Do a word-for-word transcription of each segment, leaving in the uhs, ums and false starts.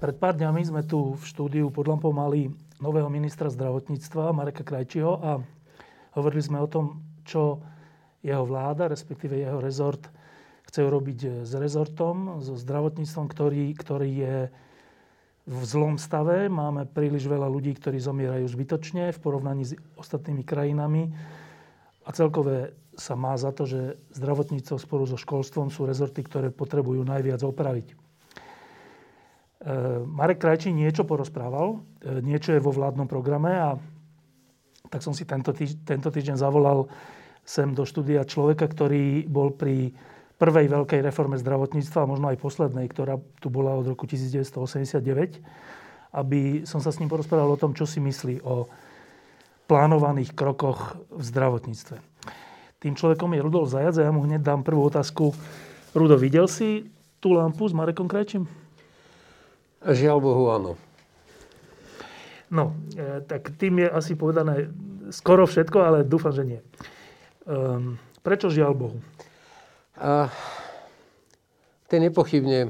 Pred pár dňami sme tu v štúdiu pod lampou mali nového ministra zdravotníctva Mareka Krajčího a hovorili sme o tom, čo jeho vláda, respektíve jeho rezort, chce urobiť s rezortom, so zdravotníctvom, ktorý, ktorý je v zlom stave. Máme príliš veľa ľudí, ktorí zomierajú zbytočne v porovnaní s ostatnými krajinami. A celkové sa má za to, že zdravotníctvo spolu so školstvom sú rezorty, ktoré potrebujú najviac opraviť. Marek Krajčí niečo porozprával, niečo je vo vládnom programe a tak som si tento týždeň, tento týždeň zavolal sem do štúdia človeka, ktorý bol pri prvej veľkej reforme zdravotníctva, možno aj poslednej, ktorá tu bola od roku devätnásť osemdesiatdeväť, aby som sa s ním porozprával o tom, čo si myslí o plánovaných krokoch v zdravotníctve. Tým človekom je Rudolf Zajac a ja mu hneď dám prvú otázku. Rudo, videl si tú lampu s Marekom Krajčím? Žiaľ Bohu, áno. No, e, tak tým je asi povedané skoro všetko, ale dúfam, že nie. Ehm, prečo žiaľ Bohu? A, to je nepochybne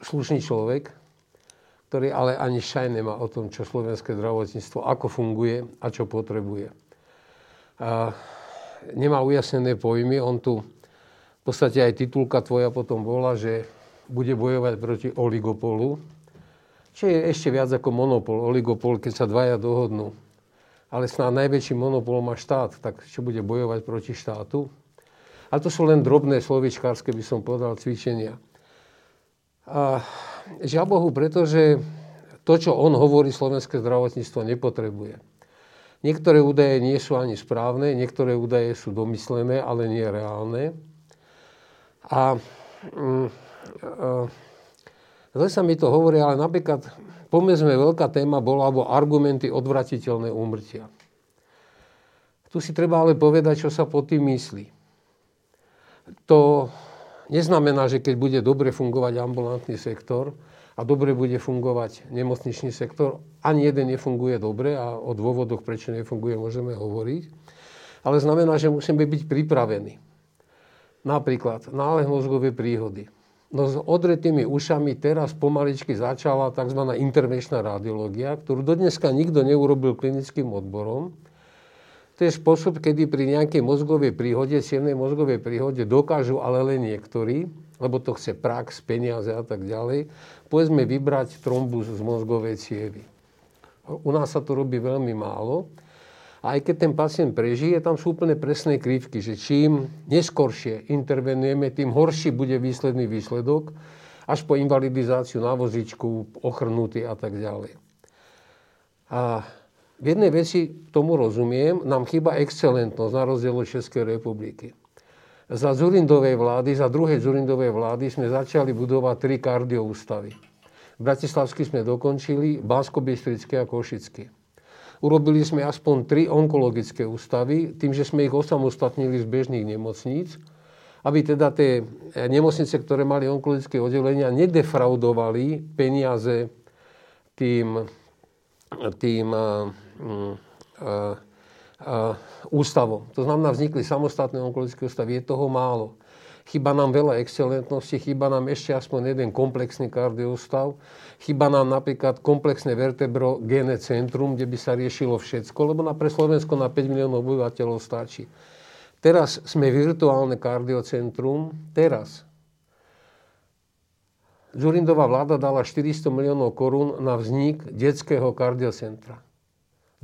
slušný človek, ktorý ale ani šaj nemá o tom, čo slovenské zdravotníctvo, ako funguje a čo potrebuje. A, nemá ujasnené pojmy. On tu, v podstate aj titulka tvoja potom bola, že bude bojovať proti oligopolu, čo je ešte viac ako monopol. Oligopol, keď sa dvaja dohodnú. Ale snáď najväčší monopol má štát, tak čo bude bojovať proti štátu? A to sú len drobné slovičkárske, by som povedal, cvičenia. A žiaľ Bohu, pretože to, čo on hovorí, slovenské zdravotníctvo nepotrebuje. Niektoré údaje nie sú ani správne, niektoré údaje sú domyslené, ale nie reálne. A Mm, zle sa mi to hovorí, ale napríklad pomezme veľká téma bola alebo argumenty odvratiteľné úmrtia. Tu si treba ale povedať, čo sa pod tým myslí. To neznamená, že keď bude dobre fungovať ambulantný sektor a dobre bude fungovať nemocničný sektor, ani jeden nefunguje dobre a o dôvodoch, prečo nefunguje, môžeme hovoriť. Ale znamená, že musíme byť pripravení. Napríklad náhle mozgové príhody. No s odretými ušami teraz pomaličky začala tzv. Intervenčná radiológia, ktorú dodneska nikto neurobil klinickým odborom. To je spôsob, kedy pri nejakej mozgovej príhode, cievnej mozgovej príhode dokážu, ale len niektorí, lebo to chce prax, peniaze a tak ďalej, povedzme vybrať trombus z mozgovej cievy. U nás sa to robí veľmi málo. A aj keď ten pacient prežije, tam sú úplne presné krivky, že čím neskoršie intervenujeme, tým horší bude výsledný výsledok, až po invalidizáciu na vozičku, ochrnutý a tak ďalej. A v jednej veci tomu rozumiem, nám chýba excelentnosť na rozdiel od Českej republiky. Za Dzurindovej vlády, za druhej Dzurindovej vlády sme začali budovať tri kardioústavy. Bratislavský sme dokončili, Banskobystrický a Košický. Urobili sme aspoň tri onkologické ústavy, tým, že sme ich osamostatnili z bežných nemocníc, aby teda tie nemocnice, ktoré mali onkologické oddelenia, nedefraudovali peniaze tým, tým uh, uh, uh, ústavom. To znamená, vznikli samostatné onkologické ústavy. Je toho málo. Chýba nám veľa excelentnosti, chýba nám ešte aspoň jeden komplexný kardioústav, chýba nám napríklad komplexné vertebrogénne centrum, kde by sa riešilo všetko, lebo na pre Slovensko na päť miliónov obyvateľov stačí. Teraz sme virtuálne kardiocentrum, teraz. Dzurindová vláda dala štyristo miliónov korún na vznik detského kardiocentra. V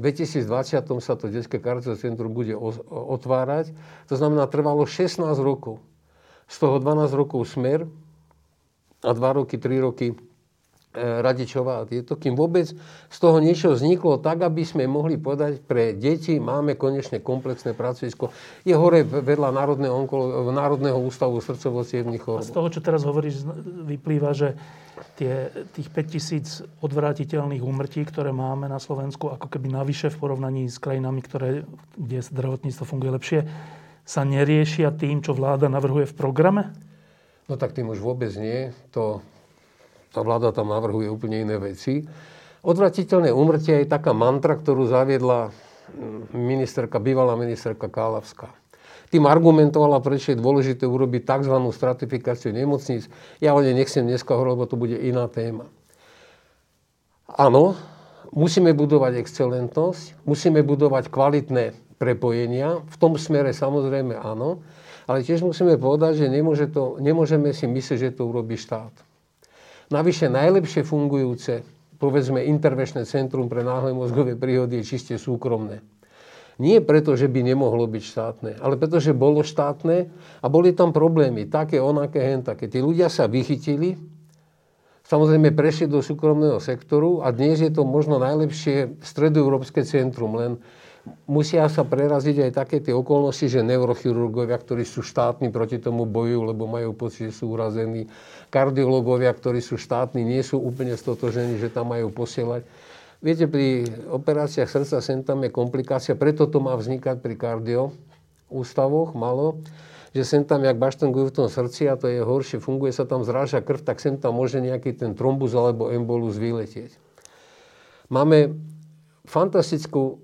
dvetisícdvadsať sa to detské kardiocentrum bude otvárať, to znamená trvalo šestnásť rokov. Z toho dvanásť rokov Smer a dva roky, tri roky Radičová a tieto, kým vôbec z toho niečo vzniklo tak, aby sme mohli povedať, pre deti máme konečne komplexné pracovisko. Je hore vedľa Národného, onkolo, Národného ústavu srdcovo-cievnych chorôb. A z toho, čo teraz hovoríš, vyplýva, že tie, tých päťtisíc odvrátiteľných úmrtí, ktoré máme na Slovensku, ako keby navyše v porovnaní s krajinami, ktoré, kde zdravotníctvo funguje lepšie, sa neriešia tým, čo vláda navrhuje v programe? No tak tým už vôbec nie. To... Tá vláda tam navrhuje úplne iné veci. Odvratiteľné úmrtie je taká mantra, ktorú zaviedla ministerka, bývalá ministerka Káľavská. Tým argumentovala, prečo je dôležité urobiť tzv. Stratifikáciu nemocníc. Ja o nej nechcem dneska hovoriť, lebo to bude iná téma. Áno, musíme budovať excelentnosť, musíme budovať kvalitné prepojenia. V tom smere samozrejme áno, ale tiež musíme povedať, že nemôže to, nemôžeme si myslieť, že to urobí štát. Navyše najlepšie fungujúce, povedzme, intervenčné centrum pre náhle mozgové príhody je čiste súkromné. Nie preto, že by nemohlo byť štátne, ale preto, že bolo štátne a boli tam problémy, také, onaké, hentaké. Tí ľudia sa vychytili, samozrejme prešli do súkromného sektoru a dnes je to možno najlepšie stredoeurópske centrum, len musia sa preraziť aj také tie okolnosti, že neurochirurgovia, ktorí sú štátni, proti tomu bojujú, lebo majú pocit, že sú urazení. Kardiológovia, ktorí sú štátni, nie sú úplne stotožení, že tam majú posielať. Viete, pri operáciách srdca sem tam je komplikácia, preto to má vznikať pri kardioústavoch malo, že sem tam, jak baštangujú v tom srdci a to je horšie, funguje sa tam, zráža krv, tak sem tam môže nejaký ten trombus alebo embolus vyletieť. Máme fantastickú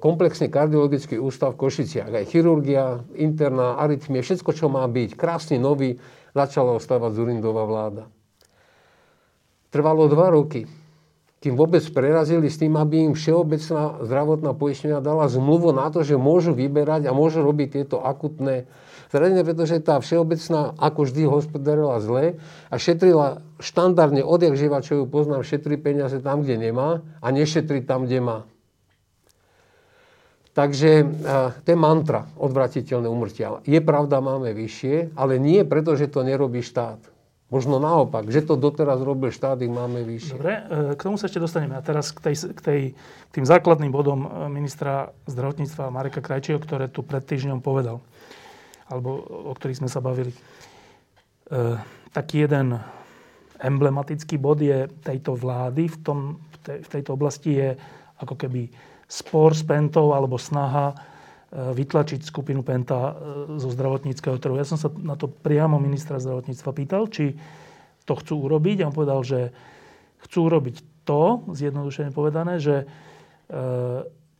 komplexný kardiologický ústav v Košiciach. Aj chirurgia, interná, arytmie, všetko, čo má byť. Krásny, nový, začala stavať Dzurindová vláda. Trvalo dva roky, kým vôbec prerazili s tým, aby im Všeobecná zdravotná poisťovňa dala zmluvu na to, že môžu vyberať a môžu robiť tieto akutné zranenia, pretože tá Všeobecná, ako vždy, hospodárila zle a šetrila štandardne odjakživa, čo ju poznám, šetri peniaze tam, kde nemá a nešetri tam, kde má. Takže to je mantra, odvratiteľné úmrtia. Je pravda, máme vyššie, ale nie preto, že to nerobí štát. Možno naopak, že to doteraz robil štát, ich máme vyššie. Dobre, k tomu sa ešte dostaneme. A teraz k, tej, k, tej, k tým základným bodom ministra zdravotníctva Mareka Krajčího, ktoré tu pred týždňom povedal, alebo o ktorých sme sa bavili. E, taký jeden emblematický bod je tejto vlády, v, tom, v, tej, v tejto oblasti je ako keby spor s Pentou alebo snaha vytlačiť skupinu Penta zo zdravotníckeho trhu. Ja som sa na to priamo ministra zdravotníctva pýtal, či to chcú urobiť. A on povedal, že chcú urobiť to, zjednodušene povedané, že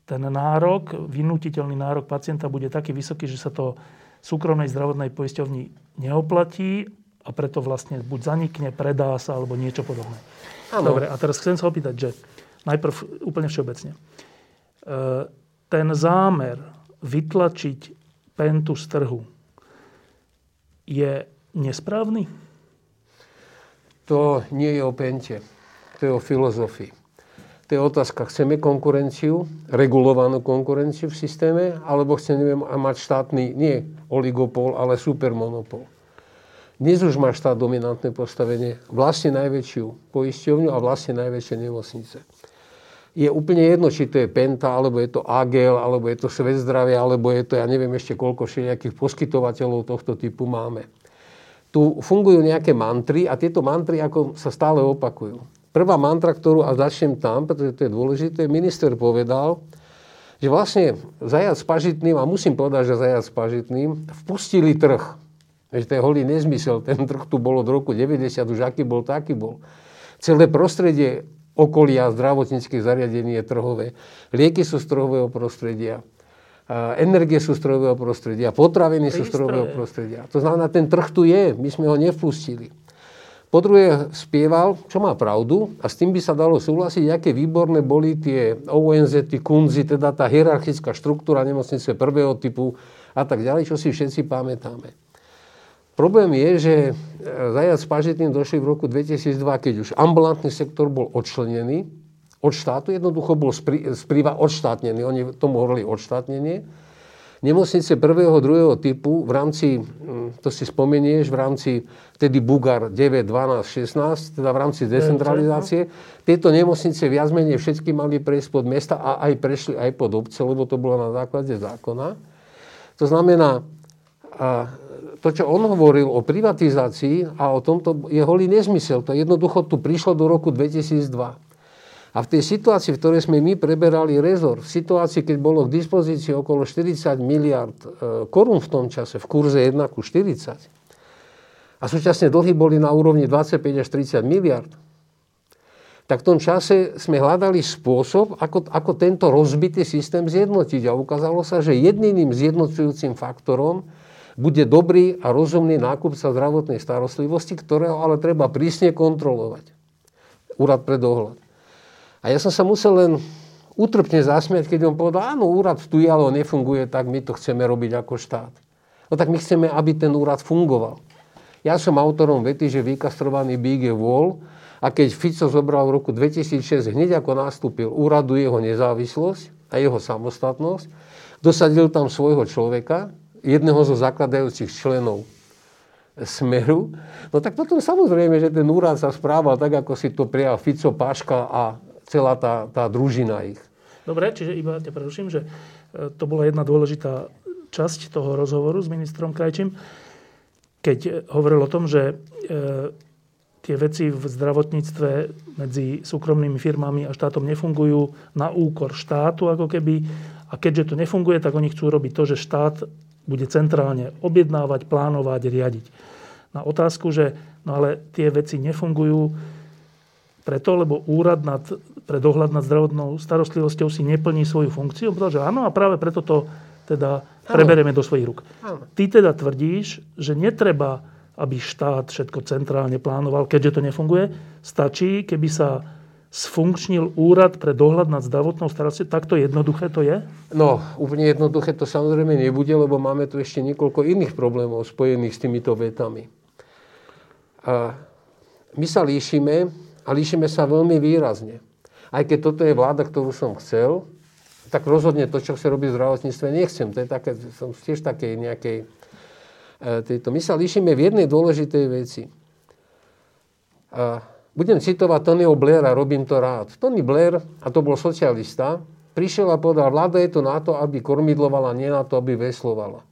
ten nárok, vynútiteľný nárok pacienta bude taký vysoký, že sa to súkromnej zdravotnej poisťovni neoplatí a preto vlastne buď zanikne, predá sa alebo niečo podobné. Ano. Dobre, a teraz chcem sa opýtať, že najprv úplne všeobecne. Ten zámer vytlačiť Pentu z trhu je nesprávny? To nie je o Pente. To je o filozofii. To je otázka, chceme konkurenciu, regulovanú konkurenciu v systéme, alebo chceme mať štátny, nie oligopol, ale supermonopol. Dnes už má štát dominantné postavenie, vlastne najväčšiu poisťovňu a vlastne najväčšie nemocnice. Je úplne jedno, či to je Penta, alebo je to Agel, alebo je to Svet zdravia, alebo je to, ja neviem ešte koľko všelijakých poskytovateľov tohto typu máme. Tu fungujú nejaké mantry a tieto mantry ako sa stále opakujú. Prvá mantra, ktorú, a začnem tam, pretože to je dôležité, minister povedal, že vlastne Zajac s Pažitným, a musím povedať, že Zajac s Pažitným, vpustili trh. Takže to je holý nezmysel, ten trh tu bol od roku deväťdesiat, už aký bol, taký bol. Celé prostredie okolia zdravotníckych zariadení je trhové. Lieky sú z trhového prostredia. Energie sú z trhového prostredia. Potraviny sú z trhového prostredia. To znamená, ten trh tu je. My sme ho nevpustili. Po druhé spieval, čo má pravdu, a s tým by sa dalo súhlasiť, aké výborné boli tie ó en zet, tie kunzy, teda tá hierarchická štruktúra nemocnice prvého typu a tak ďalej, čo si všetci pamätáme. Problém je, že Zajac s Pažitným došli v roku dvetisícdva, keď už ambulantný sektor bol odčlenený od štátu, jednoducho bol spri, spriva odštátnený, oni tomu hovorili odštátnenie. Nemocnice prvého, druhého typu v rámci, to si spomenieš, v rámci tedy Bugar deväť, dvanásť, šestnásť, teda v rámci decentralizácie, tieto nemocnice viac menej všetky mali prejsť pod mesta a aj prešli aj pod obce, lebo to bolo na základe zákona. To znamená, to, čo on hovoril o privatizácii a o tomto, je holý nezmysel. To jednoducho tu prišlo do roku dvetisícdva. A v tej situácii, v ktorej sme my preberali rezort, v situácii, keď bolo k dispozícii okolo štyridsať miliárd korún v tom čase, v kurze jeden ku štyridsať, a súčasne dlhy boli na úrovni dvadsaťpäť až tridsať miliárd, tak v tom čase sme hľadali spôsob, ako, ako tento rozbitý systém zjednotiť. A ukázalo sa, že jediným zjednocujúcim faktorom bude dobrý a rozumný nákupca zdravotnej starostlivosti, ktorého ale treba prísne kontrolovať. Úrad pre dohľad. A ja som sa musel len útrpne zasmiať, keď on povedal, áno, úrad tu je, ale nefunguje, tak my to chceme robiť ako štát. No tak my chceme, aby ten úrad fungoval. Ja som autorom vety, že vykastrovaný bík je vôľ, a keď Fico zobral v roku dvetisícšesť, hneď ako nastúpil, úradu jeho nezávislosť a jeho samostatnosť, dosadil tam svojho človeka, jedného zo zakladajúcich členov Smeru, no tak potom samozrejme, že ten úrad sa správal tak, ako si to prijal Fico, Páška a celá tá, tá družina ich. Dobre, čiže iba ťa preruším, že to bola jedna dôležitá časť toho rozhovoru s ministrom Krajčím, keď hovoril o tom, že e, tie veci v zdravotníctve medzi súkromnými firmami a štátom nefungujú na úkor štátu, ako keby. A keďže to nefunguje, tak oni chcú robiť to, že štát bude centrálne objednávať, plánovať, riadiť. Na otázku, že no ale tie veci nefungujú preto, lebo úrad nad, pre dohľad nad zdravotnou starostlivosťou si neplní svoju funkciu, pretože áno, a práve preto to teda preberieme do svojich rúk. Ty teda tvrdíš, že netreba, aby štát všetko centrálne plánoval, keďže to nefunguje. Stačí, keby sa sfunkčnil úrad pre dohľad nad zdravotnou starostlivosťou. Takto jednoduché to je? No, úplne jednoduché to samozrejme nebude, lebo máme tu ešte niekoľko iných problémov spojených s týmito vetami. A my sa líšime... A líšime sa veľmi výrazne. Aj keď toto je vláda, ktorú som chcel, tak rozhodne to, čo chce robiť v zdravotníctve, nechcem. To je také, som tiež takej nejakej... Tejto. My sa líšime v jednej dôležitej veci. A budem citovať Tonyho Blaira, robím to rád. Tony Blair, a to bol socialista, prišiel a povedal, vláda je to na to, aby kormidlovala, nie na to, aby veslovala.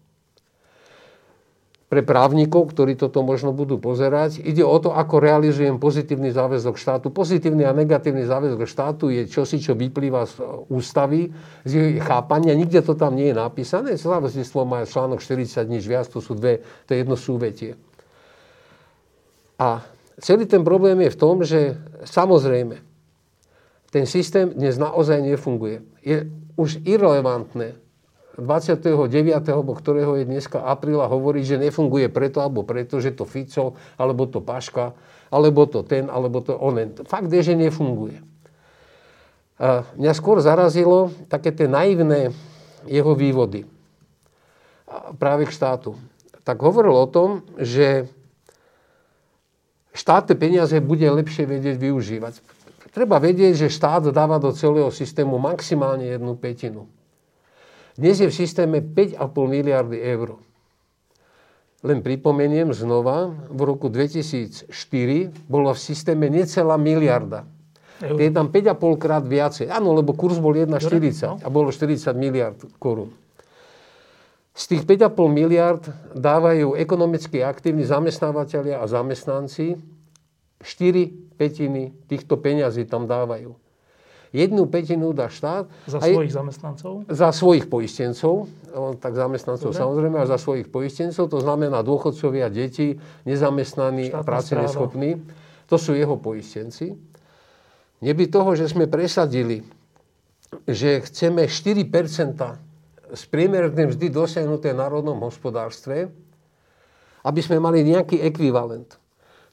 Pre právnikov, ktorí toto možno budú pozerať, ide o to, ako realizujem pozitívny záväzok štátu. Pozitívny a negatívny záväzok štátu je čosi, čo vyplýva z ústavy, z jej chápania. Nikde to tam nie je napísané. Záväzníctvo má článok štyridsať, nič viac, to sú dve, to je jedno súvetie. A celý ten problém je v tom, že samozrejme, ten systém dnes naozaj nefunguje. Je už irelevantné, dvadsiateho deviateho, ktorého je dneska apríla, hovorí, že nefunguje preto, alebo preto, že to Fico, alebo to Paška, alebo to ten, alebo to onen. Fakt je, že nefunguje. A mňa skôr zarazilo také tie naivné jeho vývody práve k štátu. Tak hovoril o tom, že štátne peniaze bude lepšie vedieť využívať. Treba vedieť, že štát dáva do celého systému maximálne jednu pätinu. Dnes je v systéme päť a pol miliardy eur. Len pripomeniem znova, v roku dvetisícštyri bolo v systéme necelá miliarda. To je tam päť a pol krát viacej. Áno, lebo kurz bol jeden štyridsať a bolo štyridsať miliárd korún. Z tých päť a pol miliárd dávajú ekonomicky aktívni zamestnávateľia a zamestnanci. štyri pätiny týchto peňazí tam dávajú. Jednu pätinu dá štát. Za svojich zamestnancov? Za svojich poistencov. Tak zamestnancov Dobre. Samozrejme, a za svojich poistencov. To znamená dôchodcovia, deti, nezamestnaní, štátna práce správa. Neschopní. To sú jeho poistenci. Neby toho, že sme presadili, že chceme štyri percentá z priemernej mzdy dosiahnuté v národnom hospodárstve, aby sme mali nejaký ekvivalent,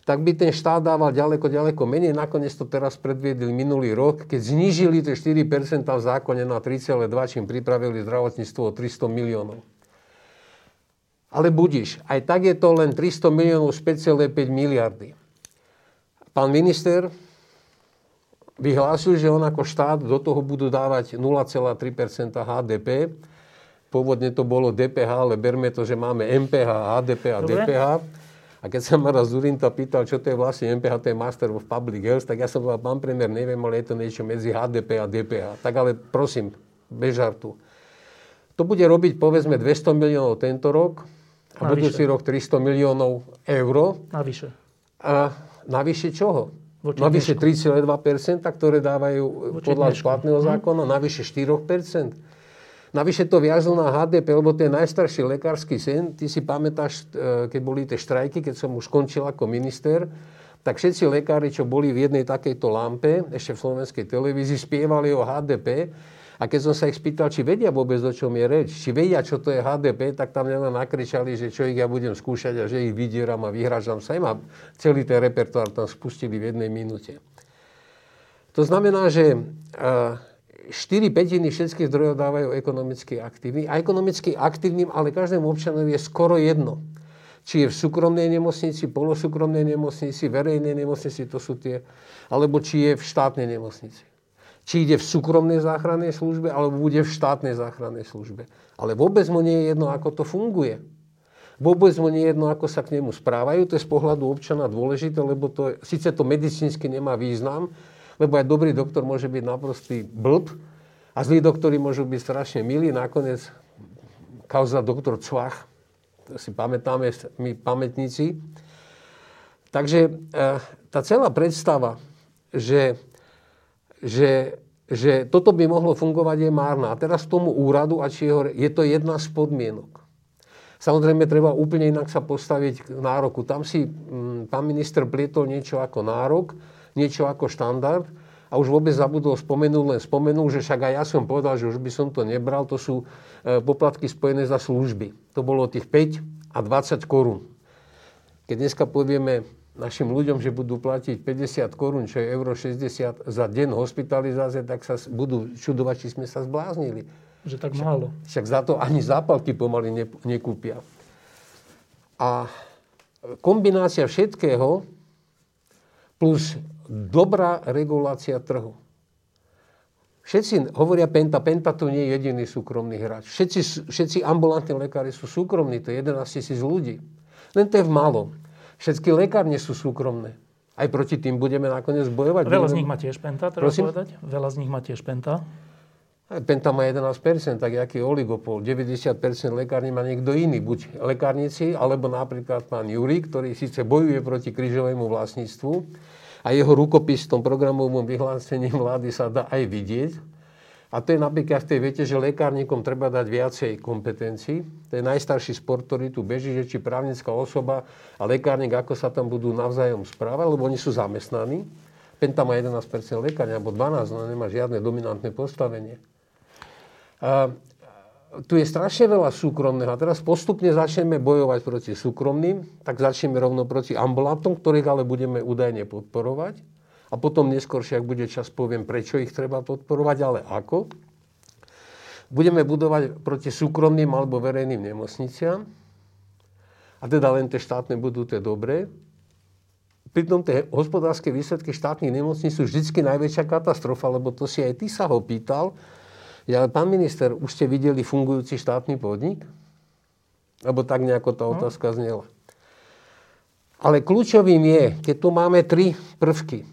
tak by ten štát dával ďaleko, ďaleko menej. Nakoniec to teraz predviedli minulý rok, keď znížili tie štyri percentá v zákone na tri celé dva, čím pripravili zdravotníctvo o tristo miliónov. Ale budiš, aj tak je to len tristo miliónov z päť celé päť miliardy. Pán minister vyhlásil, že on ako štát do toho budú dávať nula celá tri percentá há dé pé, Pôvodne to bolo dé pé há, ale berme to, že máme em pé há, há dé pé a dobre. dé pé há. A keď sa ma raz Dzurinda pýtal, čo to je vlastne em pé há, to je Master of Public Health, tak ja som povedal, pán premiér, neviem, ale je to niečo medzi há dé pé a dé pé há. Tak ale prosím, bez žartu. To bude robiť, povedzme, dvesto miliónov tento rok a na budúci vyše. Rok tristo miliónov eur. Navyše. A navyše čoho? Navyše tri celé dva percenta, ktoré dávajú voči podľa platného zákona, hm. navyše štyri percentá. Navyše to viazlo na há dé pé, lebo to je najstarší lekársky sen. Ty si pamätáš, keď boli tie štrajky, keď som už končil ako minister, tak všetci lekári, čo boli v jednej takejto lampe, ešte v slovenskej televízii, spievali o há dé pé. A keď som sa ich spýtal, či vedia vôbec, o čom je reč, či vedia, čo to je há dé pé, tak tam len nakričali, že čo ich ja budem skúšať a že ich vydieram a vyhrážam sa im. A celý ten repertoár tam spustili v jednej minúte. To znamená, že štyri pätiny všetkých zdrojov dávajú ekonomicky aktívnym. A ekonomicky aktívnym, ale každému občanovi je skoro jedno. Či je v súkromnej nemocnici, polosúkromnej nemocnici, verejnej nemocnici, to sú tie, alebo či je v štátnej nemocnici. Či ide v súkromnej záchrannej službe, alebo bude v štátnej záchrannej službe. Ale vôbec mu nie je jedno, ako to funguje. Vôbec mu nie je jedno, ako sa k nemu správajú. To je z pohľadu občana dôležité, lebo to, síce to medicínsky nemá význam, lebo aj dobrý doktor môže byť naprostý blb a zlí doktori môžu byť strašne milí. Nakoniec kauza doktor Cvach, to si pamätáme my pamätníci. Takže tá celá predstava, že, že, že toto by mohlo fungovať, je márna. A teraz tomu úradu, a či jeho, je to jedna z podmienok. Samozrejme, treba úplne inak sa postaviť k nároku. Tam si pán minister plietol niečo ako nárok, niečo ako štandard a už vôbec zabudol spomenúť, len spomenul, že však aj ja som povedal, že už by som to nebral, to sú poplatky spojené za služby. To bolo tých päť a dvadsať korún. Keď dneska povieme našim ľuďom, že budú platiť päťdesiat korún, čo je euro šesťdesiat za deň hospitalizácie, tak sa budú čudovať, či sme sa zbláznili. Že tak málo. Však, však za to ani zápalky pomaly ne, nekúpia. A kombinácia všetkého plus dobrá regulácia trhu. Všetci hovoria Penta. Penta to nie je jediný súkromný hráč. Všetci, všetci ambulantní lekári sú súkromní. To je jedenásť tisíc ľudí. Len to je v malom. Všetky lekárne sú súkromné. Aj proti tým budeme nakoniec bojovať. Veľa z nich má tiež Penta, treba Prosím? povedať. Veľa z nich má tiež Penta. Penta má jedenásť percent, tak jaký oligopol. deväťdesiat percent lekární má niekto iný. Buď lekárnici, alebo napríklad pán Juri, ktorý síce bojuje proti krížovému vlastníctvu, a jeho rukopis v tom programovom vyhlásení vlády sa dá aj vidieť. A to je napríklad v tej vete, že lekárnikom treba dať viacej kompetencií. To je najstarší spor, ktorý tu beží, že či právnická osoba a lekárnik, ako sa tam budú navzájom správať, lebo oni sú zamestnaní. Penta má jedenásť percent lekárne, alebo dvanásť percent, no nemá žiadne dominantné postavenie. A tu je strašne veľa súkromného. A teraz postupne začneme bojovať proti súkromným, tak začneme rovno proti ambulantom, ktorých ale budeme údajne podporovať. A potom neskôršie, ak bude čas, poviem, prečo ich treba podporovať, ale ako. Budeme budovať proti súkromným alebo verejným nemocniciam. A teda len tie štátne budú tie dobré. Pritom tie hospodárske výsledky štátnych nemocníc sú vždycky najväčšia katastrofa, lebo to si aj ty sa ho pýtal. Ja, pán minister, už ste videli fungujúci štátny podnik? Lebo tak nejako tá otázka znela. Ale kľúčovým je, keď tu máme tri prvky.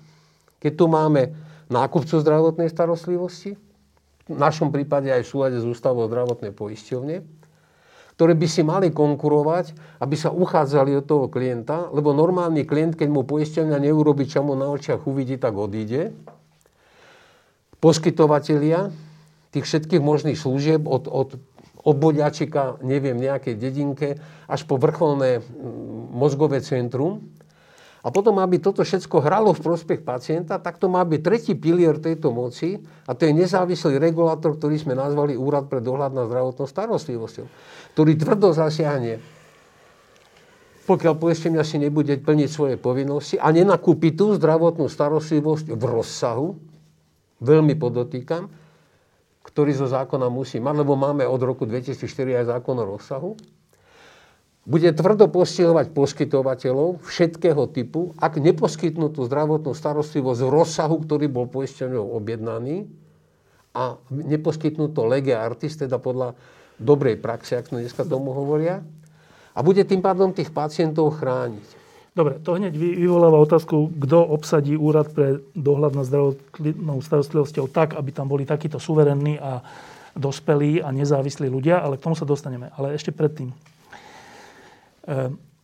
Keď tu máme nákupcu zdravotnej starostlivosti, v našom prípade aj v súlade s ústavou zdravotnej poisťovne, ktoré by si mali konkurovať, aby sa uchádzali od toho klienta, lebo normálny klient, keď mu poisťovňa neurobi, čo mu na očiach uvidí, tak odíde. Poskytovatelia tých všetkých možných služieb od, od obvodiačika, neviem, nejakej dedinke, až po vrcholné mozgové centrum. A potom, aby toto všetko hralo v prospech pacienta, tak to má byť tretí pilier tejto moci a to je nezávislý regulátor, ktorý sme nazvali Úrad pre dohľad nad zdravotnou starostlivosťou, ktorý tvrdo zasiahne, pokiaľ poisťovňa si nebude plniť svoje povinnosti a nenakúpi tú zdravotnú starostlivosť v rozsahu, veľmi podotýkam, ktorý zo zákona musí mať, lebo máme od roku dvetisícštyri aj zákon o rozsahu. Bude tvrdo postihovať poskytovateľov všetkého typu, ak neposkytnú tú zdravotnú starostlivosť v rozsahu, ktorý bol poisťovňou objednaný a neposkytnú to lege artis, teda podľa dobrej praxe, ak sme dneska tomu hovoria. A bude tým pádom tých pacientov chrániť. Dobre, to hneď vyvoláva otázku, kto obsadí úrad pre dohľad nad zdravotnou starostlivosťou tak, aby tam boli takíto suverénni a dospelí a nezávislí ľudia, ale k tomu sa dostaneme. Ale ešte predtým.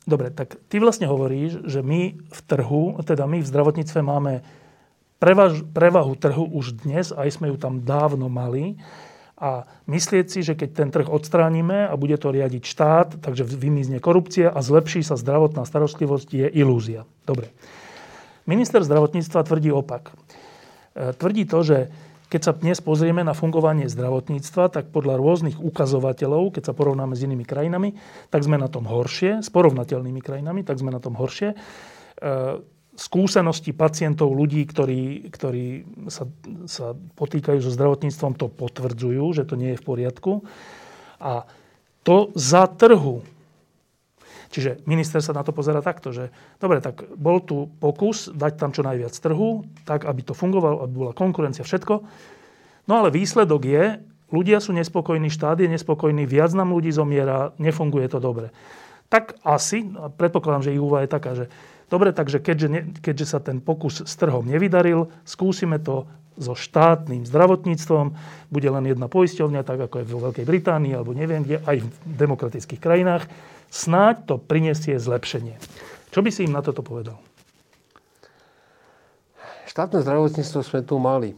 Dobre, tak ty vlastne hovoríš, že my v trhu, teda my v zdravotníctve máme prevaž, prevahu trhu už dnes, aj sme ju tam dávno mali. A myslieť si, že keď ten trh odstránime a bude to riadiť štát, takže vymizne korupcia a zlepší sa zdravotná starostlivosť, je ilúzia. Dobre. Minister zdravotníctva tvrdí opak. Tvrdí to, že keď sa dnes pozrieme na fungovanie zdravotníctva, tak podľa rôznych ukazovateľov, keď sa porovnáme s inými krajinami, tak sme na tom horšie, s porovnateľnými krajinami, tak sme na tom horšie. Skúsenosti pacientov, ľudí, ktorí, ktorí sa, sa potýkajú so zdravotníctvom, to potvrdzujú, že to nie je v poriadku. A to za trhu. Čiže minister sa na to pozerá takto, že dobre, tak bol tu pokus dať tam čo najviac trhu, tak aby to fungovalo, aby bola konkurencia, všetko. No ale výsledok je, ľudia sú nespokojní, štát je nespokojný, viac nám ľudí zomiera, nefunguje to dobre. Tak asi, predpokladám, že ich úvaha je taká, že dobre, takže keďže, ne, keďže sa ten pokus s trhom nevydaril, skúsime to so štátnym zdravotníctvom. Bude len jedna poisťovňa, tak ako je vo Veľkej Británii, alebo neviem kde, aj v demokratických krajinách. Snáď to prinesie zlepšenie. Čo by si im na toto povedal? Štátne zdravotníctvo sme tu mali.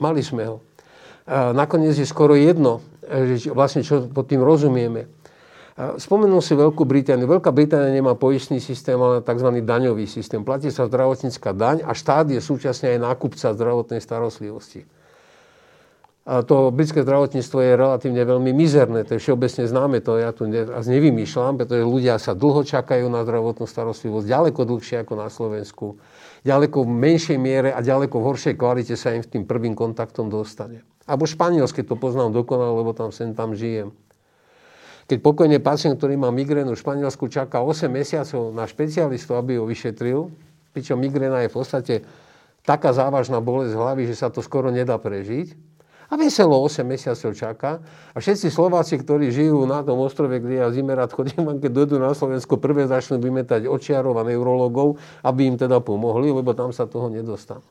Mali sme ho. Nakoniec je skoro jedno, vlastne čo pod tým rozumieme. Spomenul si Veľkú Britániu. Veľká Británia nemá poistný systém, ale tzv. Daňový systém. Platí sa zdravotnícka daň a štát je súčasne aj nákupca zdravotnej starostlivosti. A to britské zdravotníctvo je relatívne veľmi mizerné. To je všeobecne známe, to ja tu nevymýšľam, pretože ľudia sa dlho čakajú na zdravotnú starostlivosť, ďaleko dlhšie ako na Slovensku, ďaleko v menšej miere a ďaleko v horšej kvalite sa im tým prvým kontaktom dostane. Alebo španielské to poznám dokonale, lebo tam sem tam žijem. Keď pokojne pacient, ktorý má migrénu v Španielsku, čaká osem mesiacov na špecialistu, aby ho vyšetril, pričom migréna je v podstate taká závažná bolesť hlavy, že sa to skoro nedá prežiť. A veselo osem mesiacov čaká. A všetci Slováci, ktorí žijú na tom ostrove, kde ja zime rád chodím, keď dojdú na Slovensko, prvé začnú vymetať očiarov a neurologov, aby im teda pomohli, lebo tam sa toho nedostanú.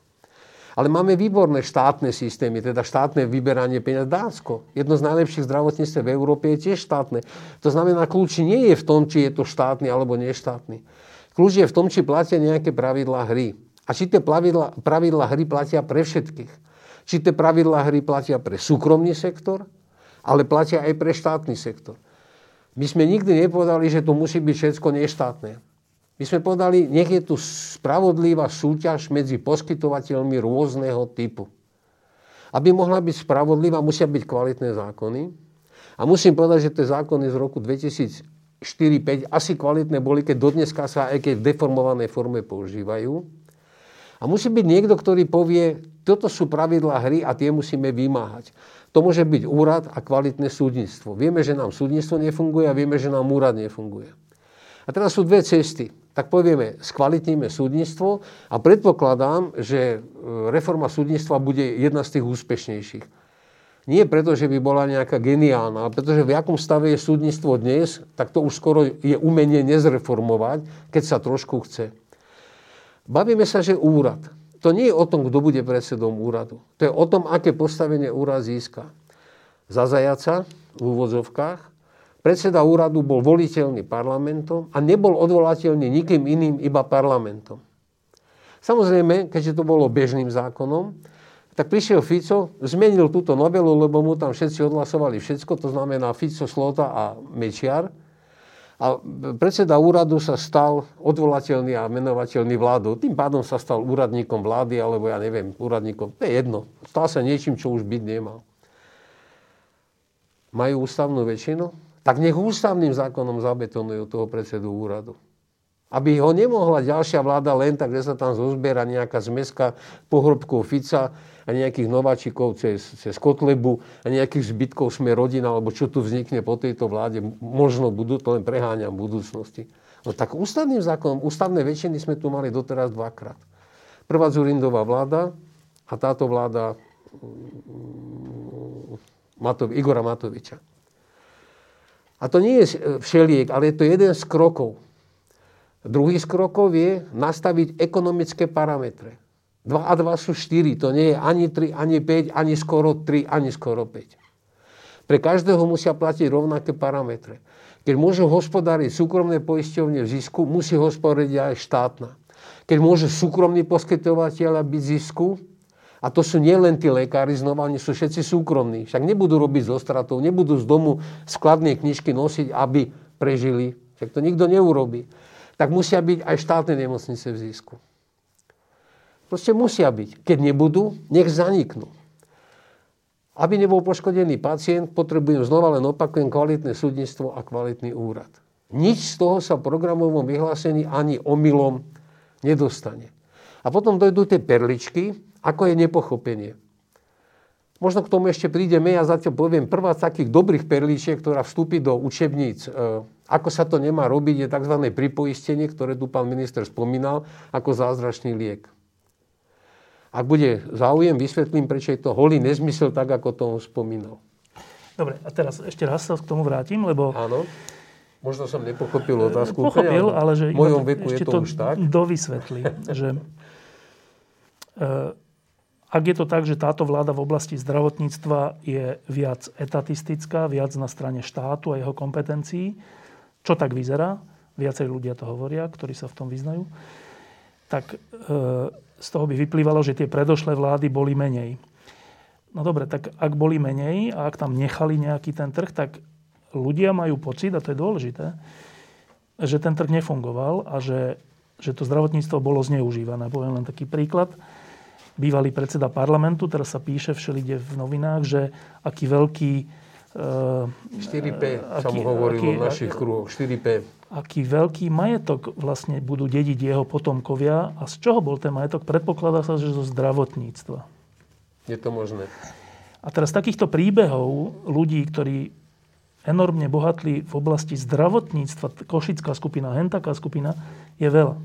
Ale máme výborné štátne systémy, teda štátne vyberanie peniaz. Dánsko, jedno z najlepších zdravotníctv v Európe, je tiež štátne. To znamená, kľúč nie je v tom, či je to štátny alebo neštátny. Kľúč je v tom, či platia nejaké pravidlá hry. A či tie pravidlá hry platia pre všetkých. Či tie pravidlá hry platia pre súkromný sektor, ale platia aj pre štátny sektor. My sme nikdy nepovedali, že to musí byť všetko neštátne. My sme povedali, nech je tu spravodlivá súťaž medzi poskytovateľmi rôzneho typu. Aby mohla byť spravodlivá, musia byť kvalitné zákony. A musím povedať, že tie zákony z roku dvetisícštyri päť asi kvalitné boli, keď dodneska sa aj keď v deformovanej forme používajú. A musí byť niekto, ktorý povie, toto sú pravidlá hry a tie musíme vymáhať. To môže byť úrad a kvalitné súdnictvo. Vieme, že nám súdnictvo nefunguje a vieme, že nám úrad nefunguje. A teraz sú dve cesty. Tak povieme, skvalitníme súdnictvo a predpokladám, že reforma súdnictva bude jedna z tých úspešnejších. Nie preto, že by bola nejaká geniálna, ale pretože v akom stave je súdnictvo dnes, tak to už skoro je umenie nezreformovať, keď sa trošku chce. Bavíme sa, že úrad. To nie je o tom, kto bude predsedom úradu. To je o tom, aké postavenie úrad získa. Za Zajaca, v úvodzovkách, predseda úradu bol voliteľný parlamentom a nebol odvolateľný nikým iným, iba parlamentom. Samozrejme, keďže to bolo bežným zákonom, tak prišiel Fico, zmenil túto novelu, lebo mu tam všetci odhlasovali všetko, to znamená Fico, Slota a Mečiar. A predseda úradu sa stal odvolateľný a menovateľný vládou. Tým pádom sa stal úradníkom vlády, alebo ja neviem, úradníkom, to je jedno. Stal sa niečím, čo už byť nemal. Majú ústavnú väčšinu? Tak nech ústavným zákonom zabetonujú toho predsedu úradu. Aby ho nemohla ďalšia vláda len tak, že sa tam zozbiera nejaká zmeska pohrobkov Fica a nejakých nováčikov cez, cez Kotlebu a nejakých zbytkov Sme rodina, alebo čo tu vznikne po tejto vláde, možno budú, to len preháňam v budúcnosti. No tak ústavným zákonom, ústavné väčšiny sme tu mali doteraz dvakrát. Prvá Dzurindová vláda a táto vláda Matovi, Igora Matoviča. A to nie je všeliek, ale je to jeden z krokov. Druhý z krokov je nastaviť ekonomické parametre. dva a dva sú štyri, to nie je ani tri, ani päť, ani skoro tri, ani skoro päť. Pre každého musia platiť rovnaké parametre. Keď môžu hospodáriť súkromné poisťovne v zisku, musí hospodáriť aj štátna. Keď môžu súkromní poskytovateľa byť v zisku, a to sú nielen tí lekári, znova, oni sú všetci súkromní. Však nebudú robiť zo stratov, nebudú z domu skladné knižky nosiť, aby prežili. Však to nikto neurobí. Tak musia byť aj štátne nemocnice v zisku. Proste musia byť. Keď nebudú, nech zaniknú. Aby nebol poškodený pacient, potrebujem znova len opakujem kvalitné súdnictvo a kvalitný úrad. Nič z toho sa v programovom vyhlásení ani omylom nedostane. A potom dojdú tie perličky, ako je nepochopenie. Možno k tomu ešte prídeme, ja zatiaľ poviem, prvá z takých dobrých perličiek, ktorá vstúpi do učebníc, e, ako sa to nemá robiť, je tzv. Pripoistenie, ktoré tu pán minister spomínal, ako zázračný liek. Ak bude záujem, vysvetlím, prečo je to holý nezmysel, tak ako to spomínal. Dobre, a teraz ešte raz sa k tomu vrátim, lebo... Áno. Možno som nepochopil otázku. Pochopil, ale že... V mojom veku je to už tak. Ešte to dovysvetlí, že... E, Ak je to tak, že táto vláda v oblasti zdravotníctva je viac etatistická, viac na strane štátu a jeho kompetencií, čo tak vyzerá, viacej ľudia to hovoria, ktorí sa v tom vyznajú, tak e, z toho by vyplývalo, že tie predošlé vlády boli menej. No dobre, tak ak boli menej a ak tam nechali nejaký ten trh, tak ľudia majú pocit, a to je dôležité, že ten trh nefungoval a že, že to zdravotníctvo bolo zneužívané. Poviem len taký príklad. Bývalý predseda parlamentu, teraz sa píše všelide v novinách, že aký veľký... E, štyri pé aký, sa mu hovorilo v našich kruhoch, štyri pé. Aký veľký majetok vlastne budú dediť jeho potomkovia a z čoho bol ten majetok? Predpokladá sa, že zo zdravotníctva. Je to možné. A teraz takýchto príbehov ľudí, ktorí enormne bohatli v oblasti zdravotníctva, košická skupina, hentaká skupina, je veľa.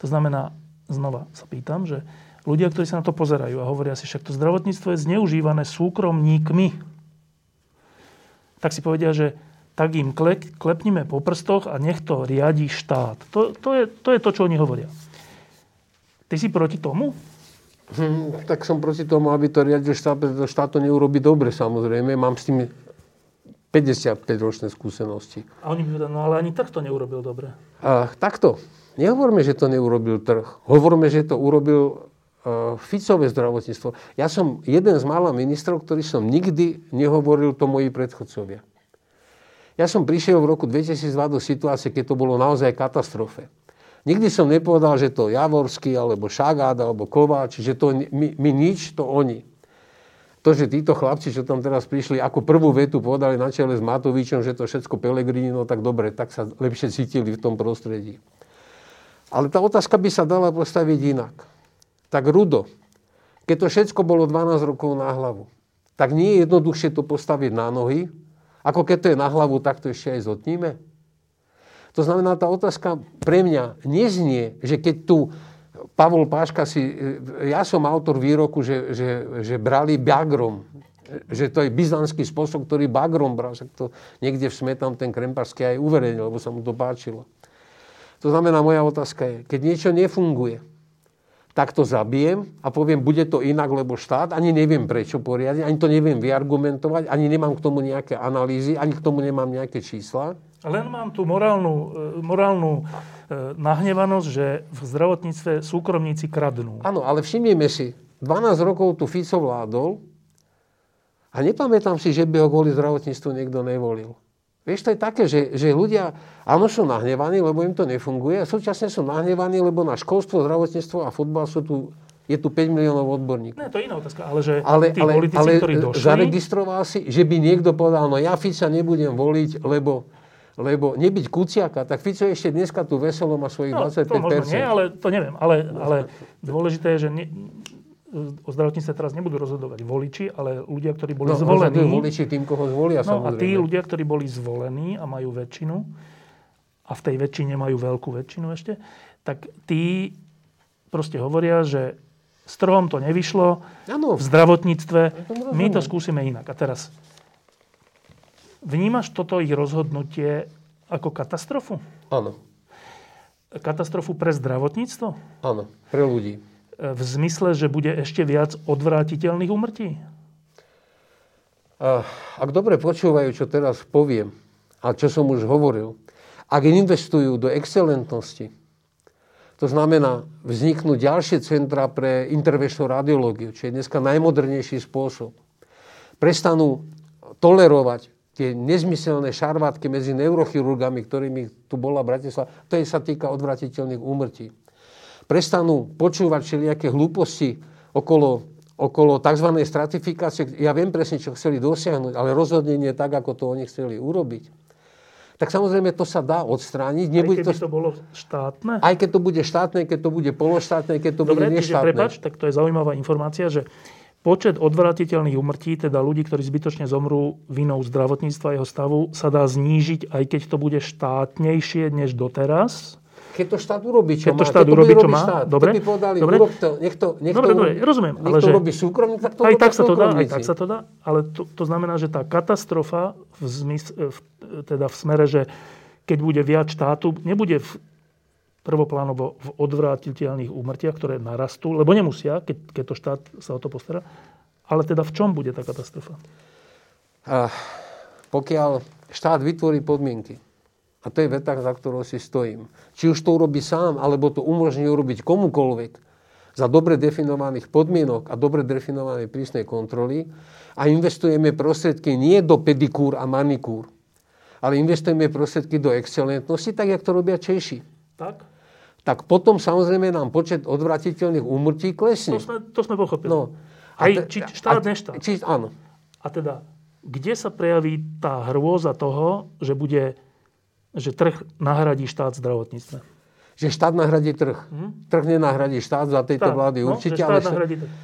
To znamená, znova sa pýtam, že ľudia, ktorí sa na to pozerajú a hovoria si, však to zdravotníctvo je zneužívané súkromníkmi, tak si povedia, že tak im klepnime po prstoch a nech to riadi štát. To, to, je, to je to, čo oni hovoria. Ty si proti tomu? Hm, tak som proti tomu, aby to riadil štát, pretože štát to neurobi dobre, samozrejme. Mám s tým päťdesiatpäťročné skúsenosti. A oni by povedali, no ale ani trh to neurobil dobre. A, takto. Nehovorme, že to neurobil trh. Hovorme, že to urobil... Ficové zdravotníctvo. Ja som jeden z mála ministrov, ktorý som nikdy nehovoril to moji predchodcovia. Ja som prišiel v roku dvetisícdva do situácie, keď to bolo naozaj katastrofe. Nikdy som nepovedal, že to Javorský, alebo Šagát, alebo Kováč, že to my, my nič, to oni. To, že títo chlapci, čo tam teraz prišli, ako prvú vetu povedali na čele s Matovičom, že to všetko Pelegrinino, tak dobre, tak sa lepšie cítili v tom prostredí. Ale tá otázka by sa dala postaviť inak. Tak Rudo, keď to všetko bolo dvanásť rokov na hlavu, tak nie je jednoduchšie to postaviť na nohy, ako keď to je na hlavu, tak to ešte aj zotníme. To znamená, tá otázka pre mňa neznie, že keď tu Pavol Páška si... Ja som autor výroku, že, že, že brali bagrom, že to je byzantský spôsob, ktorý bagrom bral. Však to niekde v Smetám ten Kremparský aj uverejnil, lebo sa mu to páčilo. To znamená, moja otázka je, keď niečo nefunguje, tak to zabijem a poviem, bude to inak, lebo štát, ani neviem prečo poriadne, ani to neviem vyargumentovať, ani nemám k tomu nejaké analýzy, ani k tomu nemám nejaké čísla. Len mám tu morálnu, morálnu nahnevanosť, že v zdravotníctve súkromníci kradnú. Áno, ale všimnime si, dvanásť rokov tu Fico vládol a nepamätám si, že by ho kvôli zdravotníctvu niekto nevolil. Vieš, to je také, že, že ľudia, áno, sú nahnevaní, lebo im to nefunguje a súčasne sú nahnevaní, lebo na školstvo, zdravotníctvo a futbal sú tu, je tu päť miliónov odborníkov. Ne, to je iná otázka, ale že ale, tí ale, politici, ale ktorí došli... Ale zaregistroval si, že by niekto povedal, no ja Fica nebudem voliť, lebo, lebo nebyť Kuciaka, tak Fico ešte dneska tu veselo má svojich no, dvadsaťpäť percent. No, to možno nie, ale to neviem. Ale, ale dôležité je, že... Ne... O zdravotníctve teraz nebudú rozhodovať voliči, ale ľudia, ktorí boli no, zvolení. No, voliči tým, koho zvolia, no, samozrejme. A tí ľudia, ktorí boli zvolení a majú väčšinu, a v tej väčšine majú veľkú väčšinu ešte, tak tí proste hovoria, že S trhom to nevyšlo, ano. V zdravotníctve. Ano. My to skúsime inak. A teraz, vnímaš toto ich rozhodnutie ako katastrofu? Áno. Katastrofu pre zdravotníctvo? Áno, pre ľudí. V zmysle, že bude ešte viac odvrátiteľných úmrtí? Ak dobre počúvajú, čo teraz poviem, a čo som už hovoril, ak investujú do excelentnosti, to znamená, vzniknú ďalšie centra pre intervenčnú radiológiu, čo je dneska najmodernejší spôsob. Prestanú tolerovať tie nezmyselné šarvátky medzi neurochirurgami, ktorými tu bola Bratislava. To sa týka odvratiteľných úmrtí. Prestanú počúvať všelijaké hlúposti okolo, okolo tzv. Stratifikácie. Ja viem presne, čo chceli dosiahnuť, ale rozhodne nie tak, ako to oni chceli urobiť. Tak samozrejme to sa dá odstrániť. Nebude aj keby to... to bolo štátne? Aj keď to bude štátne, keď to bude pološtátne, keď to Dobre, bude neštátne. Dobre, prepáč, tak to je zaujímavá informácia, že počet odvratiteľných úmrtí, teda ľudí, ktorí zbytočne zomrú vinou zdravotníctva jeho stavu, sa dá znížiť, aj keď to bude štátnejšie než doteraz. Keď to štát urobí, čo keď má. Keď to štát urobí, čo má. Štát. Dobre. Keby povedali, dobre. urob to, nech to, nech dobre, to, dobre, rozumiem, nech ale to že... robí súkromník, tak to aj tak sa to dá, aj tak sa to dá, ale to, to znamená, že tá katastrofa v, zmys, v, teda v smere, že keď bude viac štátu, nebude v, prvoplánovo v odvrátiteľných úmrtiach, ktoré narastú, lebo nemusia, keď, keď to štát sa o to postará, ale teda v čom bude tá katastrofa? A pokiaľ štát vytvorí podmienky, a to je veta, za ktorou si stojím. Či už to urobí sám, alebo to umožní urobiť komukoľvek za dobre definovaných podmienok a dobre definovanej prísnej kontroly a investujeme prostriedky nie do pedikúr a manikúr, ale investujeme prostriedky do excelentnosti, tak jak to robia Češi. Tak? Tak potom samozrejme nám počet odvratiteľných úmrtí klesne. To sme, to sme pochopili. No. Aj te, či štát a, neštát. Či, áno. A teda, kde sa prejaví tá hrôza toho, že bude... že trh nahradí štát zdravotníctve. Že štát nahradí trh. Hm? Trh nenahradí štát za tejto tak, vlády no, určite, ale nahradí trh.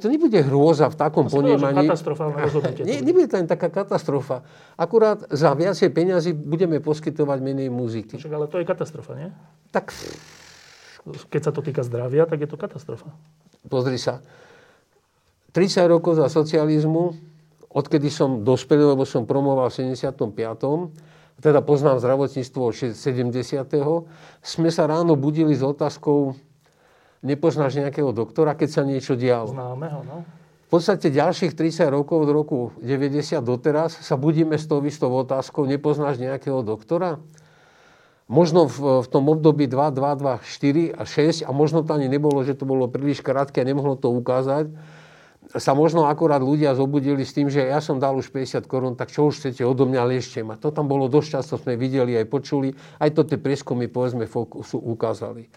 To nebude hrôza v takom poniemaní. To katastrofálne rozhodnutie. Ne, nebude to len taká katastrofa. Akurát za viacej peňazí budeme poskytovať menej muziky. Však, ale to je katastrofa, nie? Tak. Keď sa to týka zdravia, tak je to katastrofa. Pozri sa. tridsať rokov za socializmu, odkedy som dospel, lebo som promoval v sedemdesiatom piatom teda poznám zdravotníctvo od sedemdesiateho Sme sa ráno budili s otázkou, nepoznáš nejakého doktora, keď sa niečo dialo. Známe ho, no. V podstate ďalších tridsať rokov od roku deväťdesiat doteraz sa budíme s tou istou otázkou, nepoznáš nejakého doktora? Možno v, v tom období dva, dva, dva, štyri a šesť a možno to ani nebolo, že to bolo príliš krátke a nemohlo to ukázať, sa možno akorát ľudia zobudili s tým, že ja som dal už päťdesiat korún, tak čo už chcete odo mňa, ale ešte ma. To tam bolo dosť často, sme videli aj počuli. Aj to tie prieskumy, povedzme, Fokusu ukázali.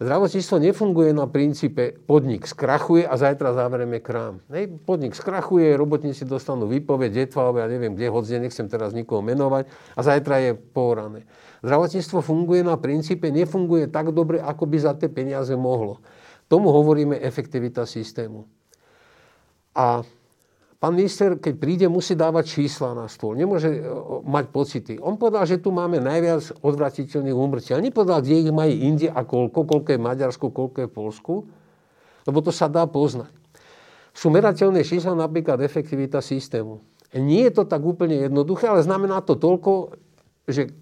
Zdravotníctvo nefunguje na princípe podnik skrachuje a zajtra zavrieme krám. Hej, podnik skrachuje, robotníci dostanú výpoveď, detva, ja neviem kde, hodzde, nechcem teraz nikoho menovať a zajtra je porané. Zdravotníctvo funguje na princípe, nefunguje tak dobre, ako by za tie peniaze mohlo. Tomu hovoríme efektivita systému. A pán minister, keď príde, musí dávať čísla na stôl. Nemôže mať pocity. On povedal, že tu máme najviac odvratiteľných úmrtí. Ale nepovedal, kde ich majú inde a koľko. Koľko je v Maďarsku, koľko je v Polsku. Lebo to sa dá poznať. Sú merateľné čísla, napríklad efektivita systému. Nie je to tak úplne jednoduché, ale znamená to toľko, že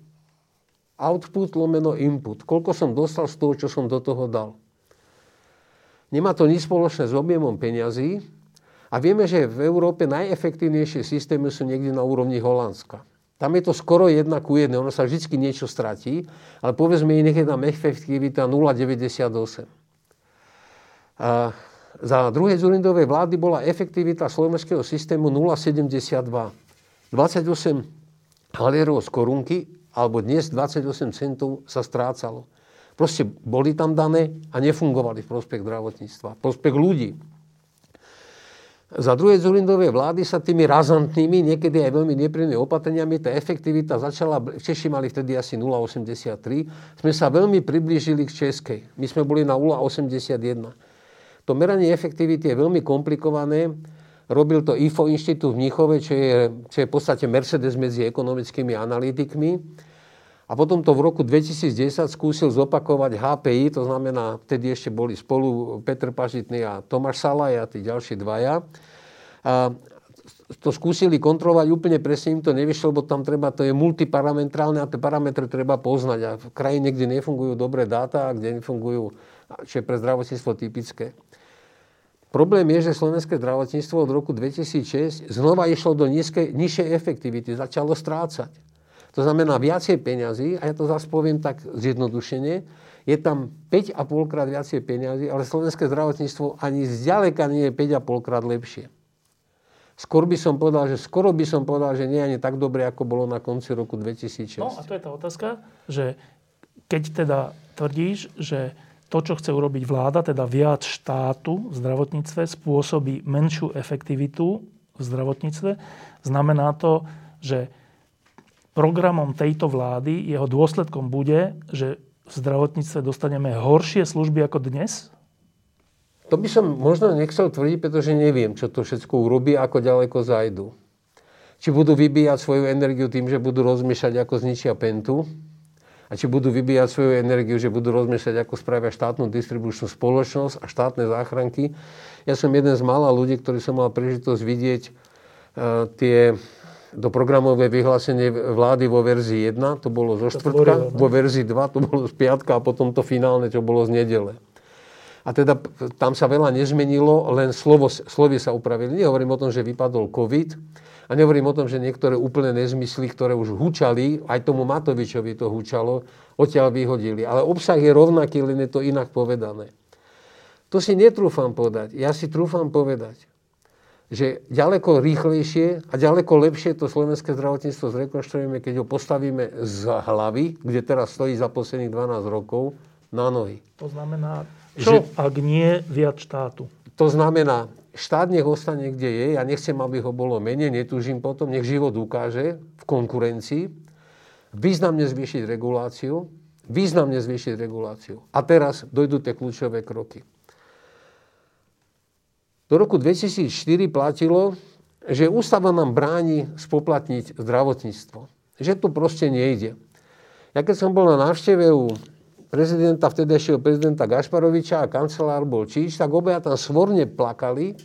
output lomeno input. Koľko som dostal z toho, čo som do toho dal. Nemá to nič spoločné s objemom peňazí. A vieme, že v Európe najefektívnejšie systémy sú niekde na úrovni Holandska. Tam je to skoro jedna ku jednej. Ono sa vždy niečo stratí, ale povedzme, nech je tam efektivita nula celá deväťdesiatosem. A za druhej Dzurindovej vlády bola efektivita slovenského systému nula celá sedemdesiatdva. dvadsaťosem halierov z korunky, alebo dnes dvadsaťosem centov sa strácalo. Proste boli tam dané a nefungovali v prospech zdravotníctva, v prospech ľudí. Za druhej Dzurindovej vlády sa tými razantnými, niekedy aj veľmi nepríjemnými opatreniami tá efektivita začala, Češi mali vtedy asi nula celá osemdesiattri, sme sa veľmi priblížili k českej. My sme boli na nula celá osemdesiatjeden. To meranie efektivity je veľmi komplikované. Robil to í ef o inštitút v Mníchove, čo je, čo je v podstate Mercedes medzi ekonomickými analytikmi. A potom to v roku dvetisícdesať skúsil zopakovať há pé í, to znamená, vtedy ešte boli spolu Peter Pažitný a Tomáš Salaj a tí ďalší dvaja. A to skúsili kontrolovať úplne presne, im to nevyšlo, lebo tam treba, to je multiparametrálne a tie parametre treba poznať. A v krajine, kde nefungujú dobré dáta a kde nefungujú, čo je pre zdravotníctvo typické. Problém je, že slovenské zdravotníctvo od roku dvetisícšesť znova išlo do nízkej, nižšej efektivity, začalo strácať. To znamená viacej peňazí, a ja to zase poviem tak zjednodušene, je tam päť a pol krát viacej peňazí, ale slovenské zdravotníctvo ani zďaleka nie je päť a pol krát lepšie. Skôr by som povedal, že skoro by som povedal, že nie je ani tak dobre, ako bolo na konci roku dvetisícšesť. No a to je tá otázka, že keď teda tvrdíš, že to, čo chce urobiť vláda, teda viac štátu v zdravotníctve, spôsobí menšiu efektivitu v zdravotníctve, znamená to, že programom tejto vlády, jeho dôsledkom bude, že v zdravotníctve dostaneme horšie služby ako dnes? To by som možno nechcel tvrdiť, pretože neviem, čo to všetko urobí, ako ďaleko zajdu. Či budú vybíjať svoju energiu tým, že budú rozmýšľať, ako zničia Pentu, a či budú vybíjať svoju energiu, že budú rozmýšľať, ako spravia štátnu distribučnú spoločnosť a štátne záchranky. Ja som jeden z mála ľudí, ktorý som mal príležitosť vidieť uh, tie do programové vyhlásenie vlády vo verzii jedna, to bolo zo štvrtka, vo verzii dva, to bolo z piatka a potom to finálne, čo bolo z nedele. A teda tam sa veľa nezmenilo, len slovo, slovy sa upravili. Nehovorím o tom, že vypadol COVID a nehovorím o tom, že niektoré úplne nezmysly, ktoré už hučali, aj tomu Matovičovi to hučalo, odtiaľ vyhodili. Ale obsah je rovnaký, len je to inak povedané. To si netrúfam povedať. Ja si trúfam povedať, že ďaleko rýchlejšie a ďaleko lepšie to slovenské zdravotníctvo zrekonštruujeme, keď ho postavíme z hlavy, kde teraz stojí za posledných dvanásť rokov, na nohy. To znamená... Čo, ak nie viac štátu? To znamená, štát nech ostane, kde je. Ja nechcem, aby ho bolo menej, netúžim potom. Nech život ukáže v konkurencii. Významne zvýšiť reguláciu. Významne zvýšiť reguláciu. A teraz dojdú tie kľúčové kroky. Do roku dvetisícštyri platilo, že ústava nám bráni spoplatniť zdravotníctvo. Že to proste nejde. Ja keď som bol na návšteve u prezidenta, vtedejšieho prezidenta Gašparoviča a kancelár bol Číč, tak obaja tam svorne plakali,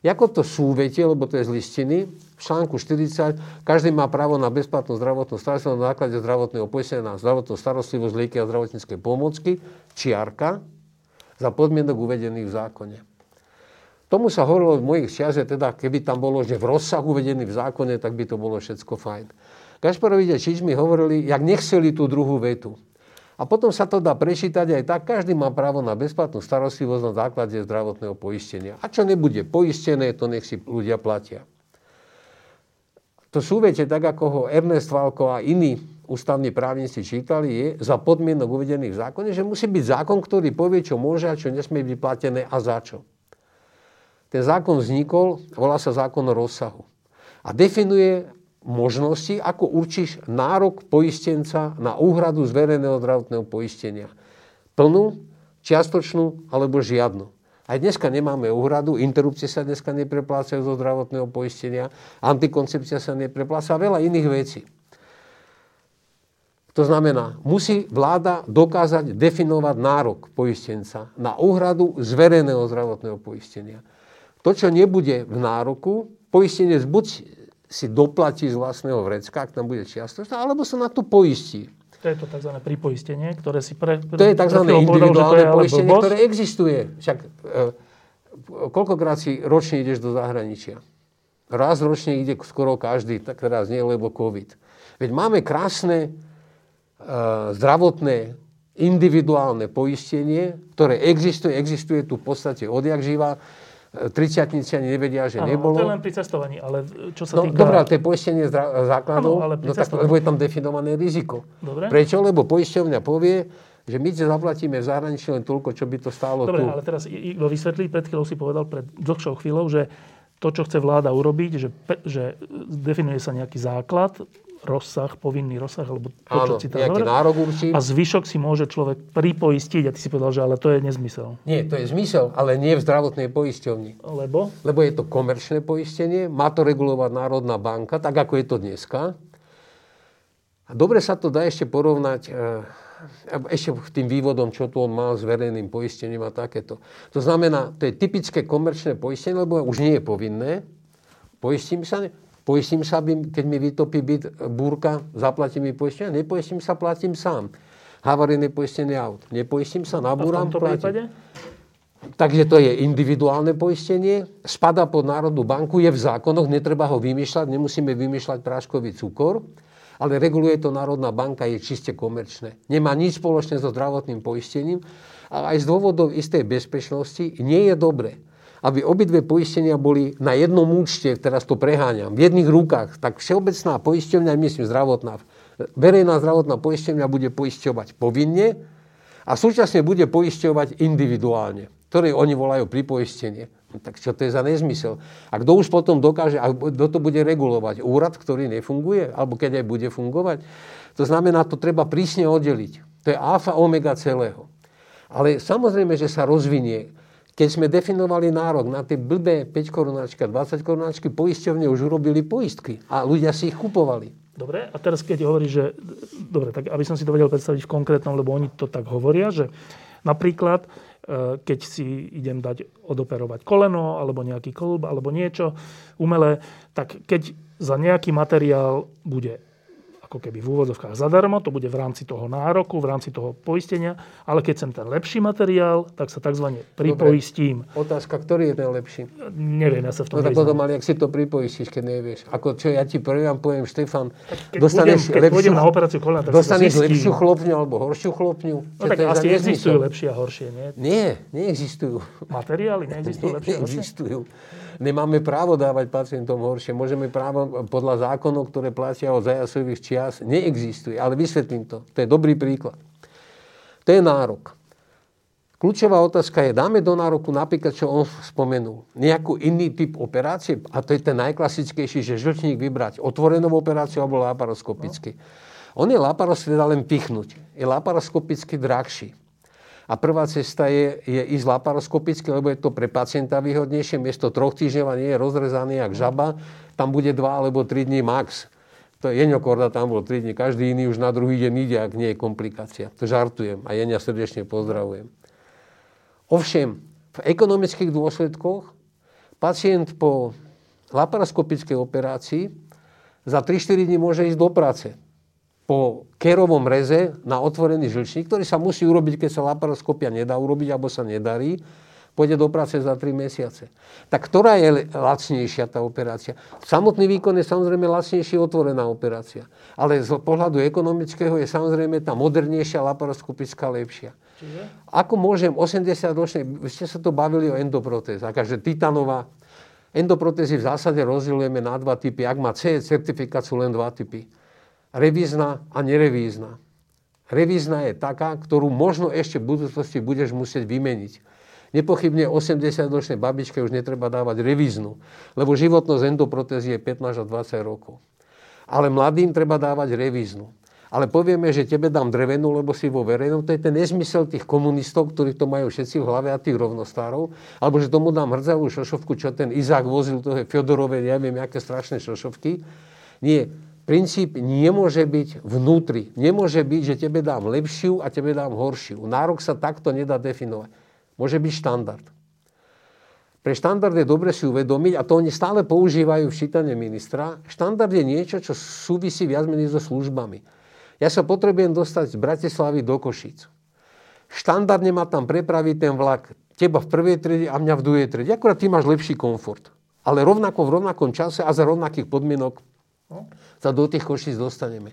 ako to súvetie, lebo to je z listiny, v článku štyridsať, každý má právo na bezplatnú zdravotnú starostlivosť na základe zdravotného poistenia, na zdravotnú starostlivosť, lieky a zdravotnícke pomocky, čiarka, za podmienok uvedených v zákone. Tomu sa hovorilo v mojich čias, že teda, keby tam bolo, že v rozsahu uvedený v zákone, tak by to bolo všetko fajn. Gašparovič a Číč mi hovorili, jak nechceli tú druhú vetu. A potom sa to dá prečítať aj tak, každý má právo na bezplatnú starostlivosť na základe zdravotného poistenia. A čo nebude poistené, to nech si ľudia platia. To súviete, tak ako ho Ernest Valko a iní ústavní právnici čítali, je za podmienok uvedených v zákone, že musí byť zákon, ktorý povie, čo môže a čo nesmie byť platené a za čo. Ten zákon vznikol, volá sa zákon o rozsahu. A definuje možnosti, ako určíš nárok poistenca na úhradu z verejného zdravotného poistenia. Plnú, čiastočnú alebo žiadnu. Aj dneska nemáme úhradu, interrupcie sa dneska nepreplácajú zo zdravotného poistenia, antikoncepcia sa neprepláca a veľa iných vecí. To znamená, musí vláda dokázať definovať nárok poistenca na úhradu z verejného zdravotného poistenia. To, čo nebude v nároku, poistenec buď si doplatí z vlastného vrecka, ak tam bude čiastočná, alebo sa na to poistí. To je to tzv. Pripoistenie, ktoré si pre... To je tzv. individuálne poistenie, ktoré existuje. Však e, koľkokrát si ročne ideš do zahraničia? Raz ročne ide skoro každý, tak teraz nie, lebo COVID. Veď máme krásne e, zdravotné individuálne poistenie, ktoré existuje, existuje tu v podstate odjak živá. Triciatnici ani nevedia, že ano, nebolo. Áno, to je len pri cestovaní, ale čo sa no, týka... Dobre, to je poistenie zra- základov, ano, no tak, lebo je tam definované riziko. Dobre. Prečo? Lebo poisťovňa povie, že my te zaplatíme v zahraničí len toľko, čo by to stálo dobre, tu. Dobre, ale teraz Igor vysvetlí, pred chvíľou si povedal, pred dlhšou chvíľou, že to, čo chce vláda urobiť, že, pe- že definuje sa nejaký základ, rozsah, povinný rozsah, alebo to, áno, čo citá nárok určí. A zvyšok si môže človek pripoistiť. A ty si povedal, že ale to je nezmysel. Nie, to je zmysel, ale nie v zdravotnej poisťovni. Lebo? Lebo je to komerčné poistenie, má to regulovať Národná banka, tak ako je to dneska. Dobre sa to dá ešte porovnať ešte k tým vývodom, čo tu on mal s verejným poistením a takéto. To znamená, to je typické komerčné poistenie, lebo už nie je povinné. Poistím sa, poistím sa keď mi vytopí byt búrka, zaplatím mi poistenie, nepoistím sa, platím sám. Havarijné poistenie aut, nepoistím sa, nabúram, platím. Takže to je individuálne poistenie, spadá pod Národnú banku, je v zákonoch, netreba ho vymýšľať, nemusíme vymýšľať práškový cukor, ale reguluje to Národná banka, je čiste komerčné. Nemá nič spoločné so zdravotným poistením a aj z dôvodov istej bezpečnosti nie je dobré, aby obidve poistenia boli na jednom účte, teraz to preháňam, v jedných rukách, tak všeobecná poisťovňa, myslím zdravotná, verejná zdravotná poisťovňa bude poisťovať povinne a súčasne bude poisťovať individuálne, ktoré oni volajú pripoistenie. Tak čo to je za nezmysel? A kto už potom dokáže, a kto to bude regulovať? Úrad, ktorý nefunguje? Alebo keď aj bude fungovať? To znamená, to treba prísne oddeliť. To je alfa omega celého. Ale samozrejme, že sa rozvinie. Keď sme definovali nárok na tie blbé päť korunáčka, dvadsať korunáčky, poisťovne už urobili poistky a ľudia si ich kupovali. Dobre, a teraz keď hovoríš, že... Dobre, tak aby som si to vedel predstaviť v konkrétnom, lebo oni to tak hovoria, že napríklad, keď si idem dať odoperovať koleno, alebo nejaký kĺb, alebo niečo umelé, tak keď za nejaký materiál bude ako keby v úvodzovkách zadarmo, to bude v rámci toho nároku, v rámci toho poistenia, ale keď sem ten lepší materiál, tak sa takzvané pripoistím. Dobre. Otázka, ktorý je ten lepší? Neviem, ja sa v tom no, potom, ale ak si to pripoistíš, keď nevieš. Ako čo, ja ti prvám poviem, Štefan, dostaneš budem, lepšiu, na operáciu kolena, tak dostaneš lepšiu chlopňu alebo horšiu chlopňu? No tak asi existujú lepšie a horšie, nie? Nie, neexistujú. Materiály neexistujú lepšie a horšie? Neexistujú. Nemáme právo dávať pacientom horšie. Môžeme právo podľa zákonov, ktoré platia od Zajacových čias, neexistuje. Ale vysvetlím to. To je dobrý príklad. To je nárok. Kľúčová otázka je, dáme do nároku napríklad, čo on spomenul, nejakú iný typ operácie, a to je ten najklasickejší, že žlčník vybrať otvorenú operáciu alebo laparoskopicky. On je laparoskopicky, dá len pichnúť. Je laparoskopicky drahší. A prvá cesta je, je ísť laparoskopicky, lebo je to pre pacienta výhodnejšie. Miesto troch týždňov a nie je rozrezaný jak žaba. Tam bude dva alebo tri dní max. To Jeňokorda tam bol tri dní. Každý iný už na druhý deň ide, ak nie je komplikácia. To žartujem a Jeňa srdečne pozdravujem. Ovšem, v ekonomických dôsledkoch pacient po laparoskopickej operácii za tri štyri dní môže ísť do práce. Po kerovom reze na otvorený žlčník, ktorý sa musí urobiť, keď sa laparoskopia nedá urobiť, alebo sa nedarí, pôjde do práce za tri mesiace. Tak ktorá je lacnejšia tá operácia? Samotný výkon je samozrejme lacnejšia otvorená operácia. Ale z pohľadu ekonomického je samozrejme tá modernejšia laparoskopická lepšia. Čiže? Ako môžem osemdesiatročnej, vy ste sa to bavili o endoprotézach, že titanová. Endoprotézy v zásade rozdielujeme na dva typy. Ak má C certifikáciu, len dva typy. Revízna a nerevízna. Revízna je taká, ktorú možno ešte v budúcnosti budeš musieť vymeniť. Nepochybne osemdesiatročnej babičke už netreba dávať revíznu, lebo životnosť endoprotézy je pätnásť až dvadsať rokov. Ale mladým treba dávať revíznu. Ale povieme, že tebe dám drevenú, lebo si vo verejnom. To je ten nezmysel tých komunistov, ktorí to majú všetci v hlave a tých rovnostárov. Alebo že tomu dám hrdzavú šošovku, čo ten Izák vozil, to je Fjodorové, neviem, aké strašné šošovky. Nie. Princíp nemôže byť vnútri. Nemôže byť, že tebe dám lepšiu a tebe dám horšiu. Nárok sa takto nedá definovať. Môže byť štandard. Pre štandard je dobre si uvedomiť, a to oni stále používajú v čítane ministra, štandard je niečo, čo súvisí viac menej so službami. Ja sa potrebujem dostať z Bratislavy do Košíc. Štandardne ma tam prepraví ten vlak. Teba v prvej triede a mňa v druhej triede. Akurát ty máš lepší komfort. Ale rovnako v rovnakom čase a za rovnakých podmienok sa do tých Košíc dostaneme.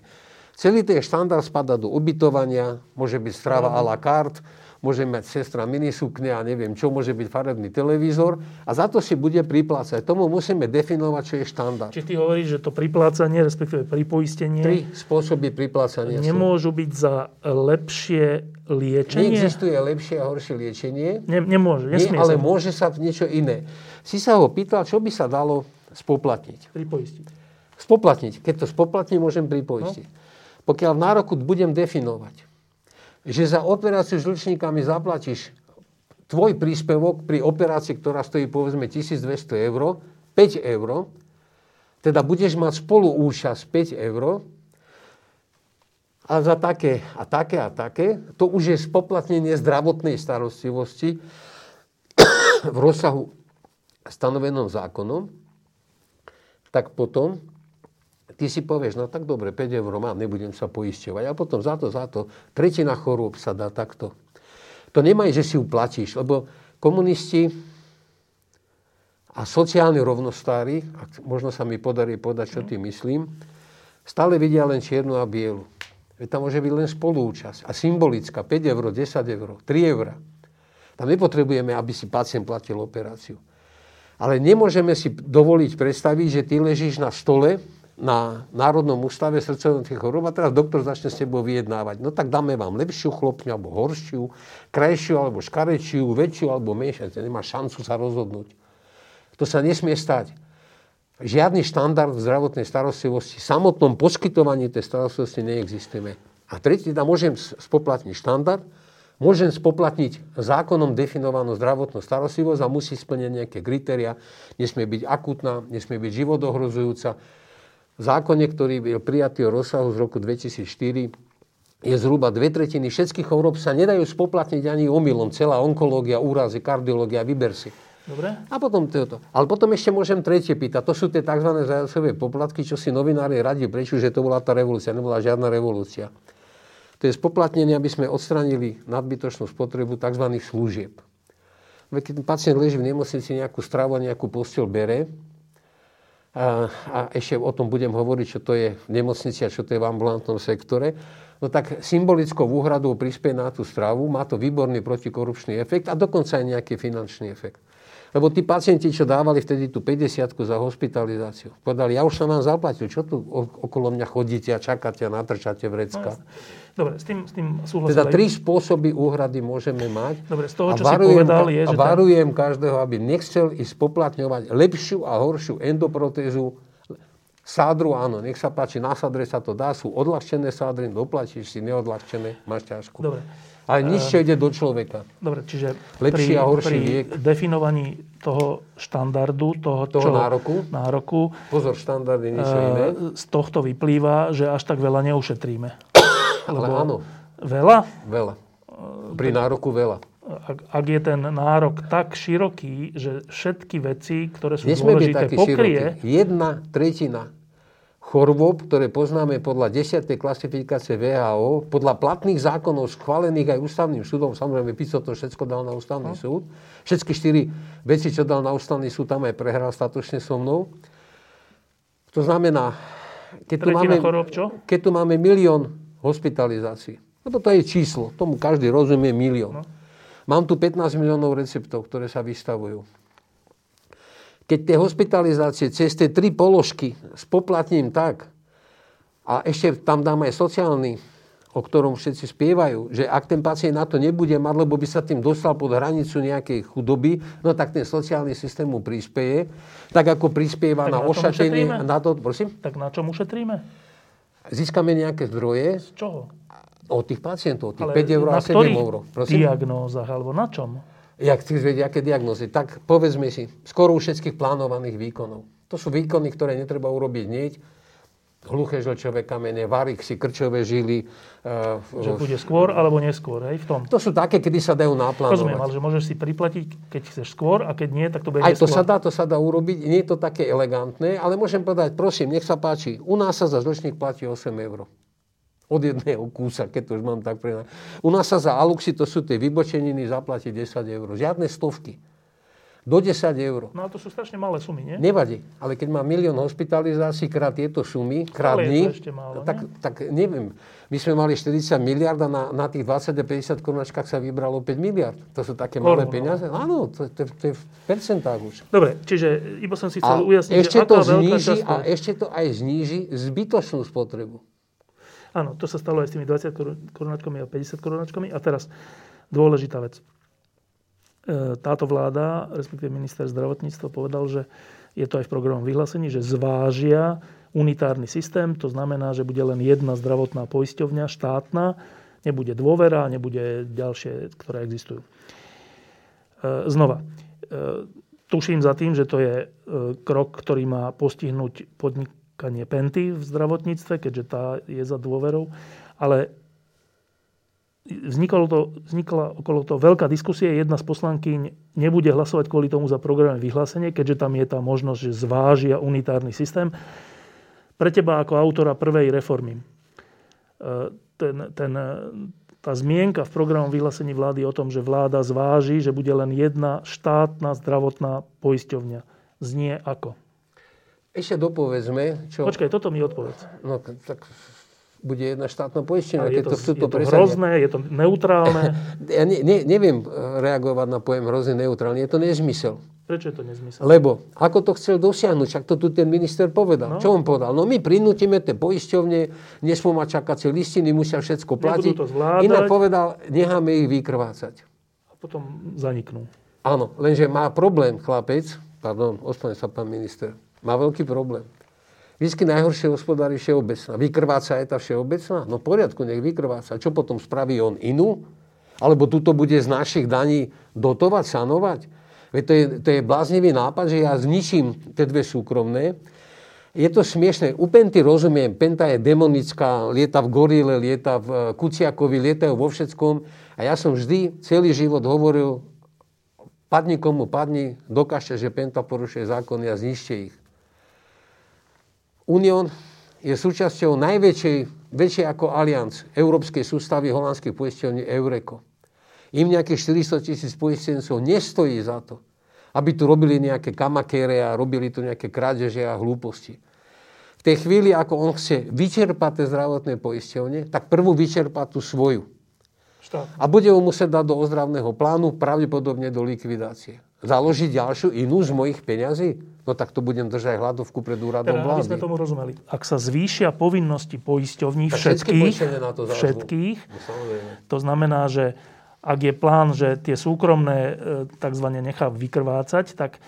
Celý ten štandard spadá do ubytovania, môže byť strava a la carte, môže mať sestra minisukne a neviem čo, môže byť farebný televízor a za to si bude priplácať. Tomu musíme definovať, čo je štandard. Čiže ty hovoríš, že to priplácanie, respektíve pripoistenie... Tri spôsoby priplácania. Nemôžu byť za lepšie liečenie? Neexistuje lepšie a horšie liečenie. Ne, nemôže, nesmie. Nie, ale sa môže sa niečo iné. Si sa ho pýtal, čo by sa dalo spoplatniť? Pripoistiť. Spoplatniť. Keď to spoplatním, môžem pripoistiť. No. Pokiaľ v nároku budem definovať, že za operáciu žlčníka mi zaplatíš tvoj príspevok pri operácii, ktorá stojí povedzme tisícdvesto eur, päť eur, teda budeš mať spoluúčasť päť eur, a za také a také a také. To už je spoplatnenie zdravotnej starostlivosti v rozsahu stanovenom zákonom. Tak potom ty si povieš, no tak dobre, päť eur mám, nebudem sa poisťovať. A potom za to, za to, tretina chorôb sa dá takto. To nemaj, že si uplatíš, lebo komunisti a sociálni rovnostári, ak možno sa mi podarí podať, čo tým myslím, stále vidia len čiernu a bielu. Veď tam môže byť len spolúčasť. A symbolická, päť eur, desať eur, tri eur. Tam nepotrebujeme, aby si pacient platil operáciu. Ale nemôžeme si dovoliť predstaviť, že ty ležíš na stole na Národnom ústave srdcových chorôb a teraz doktor začne s tebou vyjednávať. No tak dáme vám lepšiu chlopňu, alebo horšiu, krajšiu, alebo škarečiu, väčšiu, alebo menšiu. Nemá šancu sa rozhodnúť. To sa nesmie stať. Žiadny štandard v zdravotnej starostlivosti, samotnom poskytovaní tej starostlivosti neexistuje. A tretí, tam môžem spoplatniť štandard, môžem spoplatniť zákonom definovanú zdravotnú starostlivosť a musí splniť nejaké kritériá, nesmie byť akútna, nesmie byť životohrozujúca. V zákone, ktorý je prijatý o rozsahu z roku dvetisícštyri, je zhruba dve tretiny všetkých chorôb sa nedajú spoplatniť ani omylom. Celá onkológia, úrazy, kardiológia, vyber si. Dobre. A potom toto. Ale potom ešte môžem tretie pýtať. To sú tie tzv. Zajacové poplatky, čo si novinári radi prečú, že to bola tá revolúcia. Nebola žiadna revolúcia. To je spoplatnenie, aby sme odstranili nadbytočnú spotrebu tzv. Služieb. Keď pacient leží v nemocnici, nejakú stravu a nejakú posteľ bere, a, a ešte o tom budem hovoriť, čo to je v nemocnici a čo to je v ambulantnom sektore, no tak symbolickou úhradou prispie na tú stravu, má to výborný protikorupčný efekt a dokonca aj nejaký finančný efekt. Lebo tí pacienti, čo dávali vtedy tú päťdesiatku za hospitalizáciu, povedali, ja už som vám zaplatil, čo tu okolo mňa chodíte a čakáte a natrčáte vrecka. Dobre, s tým, s tým súhlasím. Teda tri spôsoby úhrady môžeme mať. Dobre, z toho, čo varujem, si povedal, je, že... A varujem tak... každého, aby nechcel ísť poplatňovať lepšiu a horšiu endoprotézu. Sádru, áno, nech sa páči, na sádre sa to dá, sú odľahčené sádry, doplatíš si, neodľahčené, máš ťažku. Dobre. Ale nič, čo ide do človeka. Dobre, čiže lepší pri, a horší pri viek. Definovaní toho štandardu, toho, toho čo, nároku. nároku. Pozor, štandardy niečo iné. Z tohto vyplýva, že až tak veľa neušetríme. Ale áno. Veľa? Veľa. Pri nároku veľa. Ak, ak je ten nárok tak široký, že všetky veci, ktoré sú nesme dôležité, pokrie... Široký. Jedna tretina chorôb, ktoré poznáme podľa desiatej klasifikácie V H O, podľa platných zákonov schválených aj ústavným súdom, samozrejme Pico to všetko dal na ústavný no. súd, všetky štyri veci, čo dal na ústavný súd, tam aj prehral statočne so mnou. To znamená, keď tu máme, chorób, keď tu máme milión hospitalizácií, lebo to je číslo, tomu každý rozumie milión. No. Mám tu pätnásť miliónov receptov, ktoré sa vystavujú. Keď tie hospitalizácie cez tie tri položky spoplatním tak, a ešte tam dám aj sociálny, o ktorom všetci spievajú, že ak ten pacient na to nebude mať, lebo by sa tým dostal pod hranicu nejakej chudoby, no tak ten sociálny systém mu prispieje, tak ako prispieva tak na, na ošatenie. Na to, prosím? Tak na čom ušetríme? Získame nejaké zdroje. Z čoho? Od tých pacientov, tých päť eur a sedem eur. Prosím? Diagnózach, alebo na čom? Jak chceš vedieť, aké diagnózy? Tak povedzme si, skoro u všetkých plánovaných výkonov. To sú výkony, ktoré netreba urobiť hneď. Hluché žlčové kamene, varixy, krčové žily. Uh, že bude skôr alebo neskôr, hej, v tom. To sú také, kedy sa dajú naplánovať. Rozumiem, ale že môžeš si priplatiť, keď chceš skôr a keď nie, tak to bude aj neskôr. Aj to sa dá, to sa dá urobiť. Nie je to také elegantné, ale môžem povedať, prosím, nech sa páči, u nás sa za žlčník platí osem eur. Od jedného kúsa, keď to už mám tak prená. U nás sa za aluxy, to sú tie vybočeniny, zaplatí desať eur. Žiadne stovky. Do desať eur. No a to sú strašne malé sumy, nie? Nevadí. Ale keď má milión hospitalizácií krát tieto sumy, krát dní, tak, tak neviem. My sme mali štyridsať miliárd a na, na tých dvadsať až päťdesiat korunačkách sa vybralo päť miliárd. To sú také malé peniaze. Áno, to, to, to je v percentách už. Dobre, čiže iba som si chcel ujasniť, že aká veľká časť... A ešte to aj zníži zbytočnú spotrebu. Áno, to sa stalo aj s tými dvadsať korunáčkami a päťdesiat korunáčkami. A teraz dôležitá vec. Táto vláda, respektíve minister zdravotníctva, povedal, že je to aj v programovom vyhlásení, že zvážia unitárny systém. To znamená, že bude len jedna zdravotná poisťovňa štátna. Nebude dôvera, nebude ďalšie, ktoré existujú. Znova. Tuším za tým, že to je krok, ktorý má postihnúť podnik, kanie Penty v zdravotníctve, keďže tá je za dôverou. ale vzniklo to, vznikla okolo toho veľká diskusia. Jedna z poslankyň nebude hlasovať kvôli tomu za programové vyhlásenie, keďže tam je tá možnosť, že zvážia unitárny systém. Pre teba ako autora prvej reformy. Ten, ten, tá zmienka v programovom vyhlásení vlády o tom, že vláda zváži, že bude len jedna štátna zdravotná poisťovňa. Znie ako? Ešte dopovedzme. Čo... Počkaj, toto mi odpovedz. No tak bude jedna štátna poisťovňa. Je to, to, je to hrozné, je to neutrálne. Ja ne, ne, neviem reagovať na pojem hrozne neutrálne. Je to nezmysel. Prečo je to nezmysel? Lebo ako to chcel dosiahnuť, však to tu ten minister povedal. No. Čo on povedal? No my prinútime tie poisťovne, nesmú mať čakacie listiny, musia všetko platiť. Nebudú to zvládať. Inak povedal, necháme ich vykrvácať. A potom zaniknú. Áno, lenže má problém chlapec, pardon, ospoň sa pán minister, má veľký problém. Vždycky najhoršie hospodári všeobecná. Vykrváca je tá všeobecná? No v poriadku, nech vykrváca. Čo potom spraví on inú? Alebo tuto bude z našich daní dotovať, sanovať? To je, to je bláznivý nápad, že ja zničím tie dve súkromné. Je to smiešné. U Penty rozumiem. Penta je demonická, lieta v gorile, lieta v Kuciakovi, lietajú vo všetkom. A ja som vždy celý život hovoril, padni komu padni, dokážte, že Penta porušuje zákony a zničte ich. Unión je súčasťou najväčšej, väčšej ako Allianz európskej sústavy holandských poisťovní Eureko. Im nejakých štyristotisíc poistencov nestojí za to, aby tu robili nejaké kamakére a robili tu nejaké krádeže a hlúposti. V tej chvíli, ako on chce vyčerpať tie zdravotné poisťovne, tak prvú vyčerpá tú svoju. Štát. A bude ho musieť dať do ozdravného plánu, pravdepodobne do likvidácie. Založiť ďalšiu inú z mojich peňazí? No tak to budem držať hladovku pred úradom teda, vlády. Aby sme tomu rozumeli. Ak sa zvýšia povinnosti poisťovní všetkých, to, všetkých to znamená, že ak je plán, že tie súkromné takzvané nechá vykrvácať, tak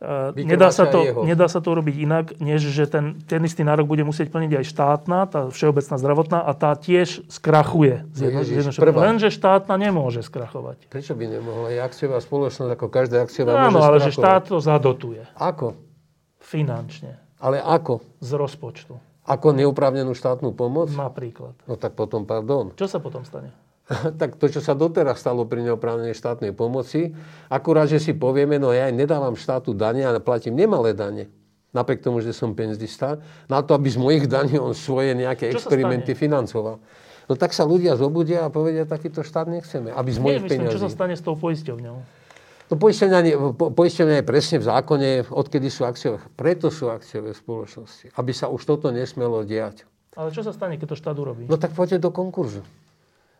vykrváca nedá, sa to, nedá sa to robiť inak, než že ten, ten istý nárok bude musieť plniť aj štátna, tá všeobecná zdravotná, a tá tiež skrachuje. No Ježiš, lenže štátna nemôže skrachovať. Prečo by nemohla? Je akciová spoločnosť, ako každá akciová no, môže áno, ale skrachovať. Že štát to zadotuje. Ako? Finančne. Ale ako? Z rozpočtu. Ako neoprávnenú štátnu pomoc? Napríklad. No tak potom, pardon. Čo sa potom stane? Tak to, čo sa doteraz stalo pri neoprávnenej štátnej pomoci, akurát, že si povieme, no ja nedávam štátu dane a platím nemalé dane. Napriek tomu, že som penzista, na to, aby z mojich daní on svoje nejaké čo experimenty financoval. No tak sa ľudia zobudia a povedia, takýto štát nechceme, aby z mojich peňazí. Čo sa stane s tou poisťovňou? No poisťovňa je presne v zákone, odkedy sú akciové. Preto sú akciové spoločnosti, aby sa už toto nesmelo diať. Ale čo sa stane, keď to štát urobí? No tak poďte do konkurzu.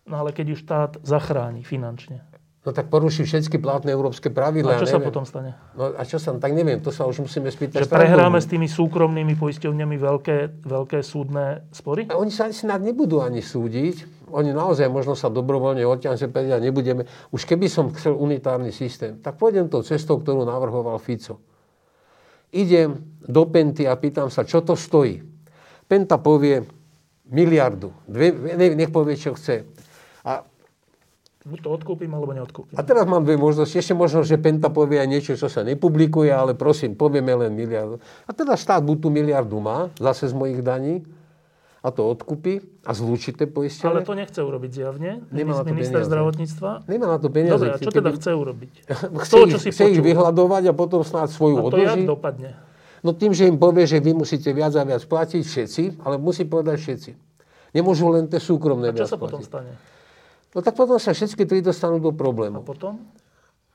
No ale keď ju štát zachráni finančne. No tak poruší všetky platné európske pravidlá. A čo neviem. Sa potom stane? No a čo sa, tak neviem, to sa už musíme spýtať. Že prehráme s tými súkromnými poisťovňami veľké, veľké súdne spory? A oni sa snad nebudú ani súdiť. Oni naozaj možno sa dobrovoľne odťaňujú, povedia, nebudeme. Už keby som chcel unitárny systém, tak pôjdem tou cestou, ktorú navrhoval Fico. Idem do Penty a pýtam sa, čo to stojí. Penta povie miliardu. Dve, ne, nech povie, čo chce. A buď to odkúpim, alebo neodkúpim. A teraz mám dve možnosti. Ešte možno, že Penta povie aj niečo, čo sa nepublikuje, ale prosím, povieme len miliardu. A teda štát buď tú miliardu má, zase z mojich daní, a to odkúpi a zlúči tie poistenie. Ale to nechce urobiť zjavne. Nemá na to minister peniaze. Zdravotníctva. Nemá na to peniaze. Dobre, a čo teda chce urobiť? Chce, to, ich, chce ich vyhľadovať a potom snáď svoju odloží. A to jak dopadne? No tým, že im povie, že vy musíte viac a viac platiť všetci, ale musí povedať všetci. Nemôžu len tie súkromné viac platiť. A čo sa potom stane? No tak potom sa všetky tri dostanú do problémov. A potom?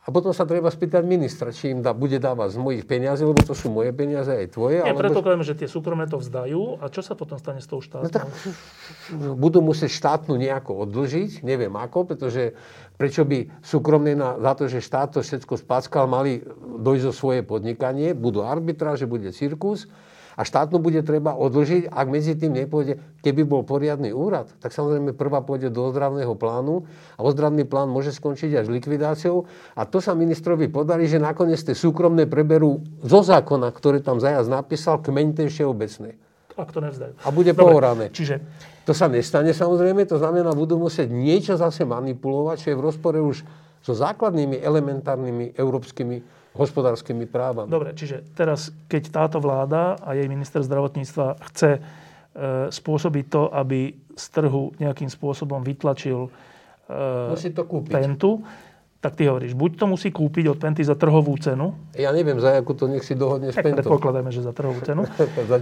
A potom sa treba spýtať ministra, či im dá, bude dávať z mojich peniazí, lebo to sú moje peniaze aj tvoje. Ja alebo... predpokladám, že tie súkromné to vzdajú. A čo sa potom stane s tou štátnou? No tak budú musieť štátnu nejako odlžiť, neviem ako, pretože prečo by súkromné na, na to, že štát to všetko spackal, mali dojsť o svoje podnikanie, budú arbitráže, bude cirkus. A štátnu bude treba odlžiť, ak medzi tým nepôjde, keby bol poriadny úrad, tak samozrejme prvá pôjde do ozdravného plánu a ozdravný plán môže skončiť až likvidáciou. A to sa ministrovi podarí, že nakoniec tie súkromné preberú zo zákona, ktorý tam Zajac napísal, kmeň tej všeobecnej. Ak to nevzdajú. A bude pohorané. Čiže... To sa nestane samozrejme, to znamená, budú musieť niečo zase manipulovať, čo je v rozpore už so základnými elementárnymi európskymi hospodárskymi právami. Dobre, čiže teraz, keď táto vláda a jej minister zdravotníctva chce spôsobiť to, aby z trhu nejakým spôsobom vytlačil Pentu, tak ty hovoríš, buď to musí kúpiť od Penty za trhovú cenu. Ja neviem, za jakú to nech si dohodne s Pentou. Predpokladáme, že za trhovú cenu.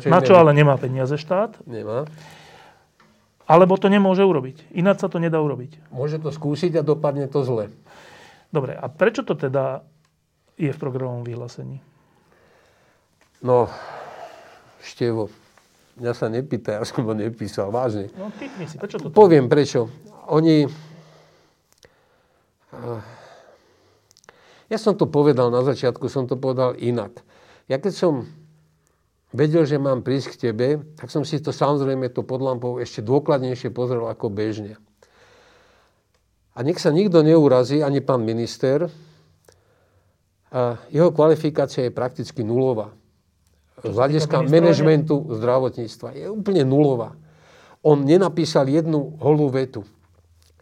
Na čo neviem. Ale nemá peniaze štát. Nemá. Alebo to nemôže urobiť. Ináč sa to nedá urobiť. Môže to skúsiť a dopadne to zle. Dobre, a prečo to teda je v programovom vyhlásení? No, Števo, mňa sa nepýta, ja som ho nepísal, vážne. No, typni si, prečo to... Poviem prečo. Oni... Ja som to povedal na začiatku, som to povedal inak. Ja keď som vedel, že mám prísť k tebe, tak som si to samozrejme to pod lampou ešte dôkladnejšie pozrel ako bežne. A nech sa nikto neurazí, ani pán minister, jeho kvalifikácia je prakticky nulová. Z hľadiska manažmentu zdravotníctva je úplne nulová. On nenapísal jednu holú vetu.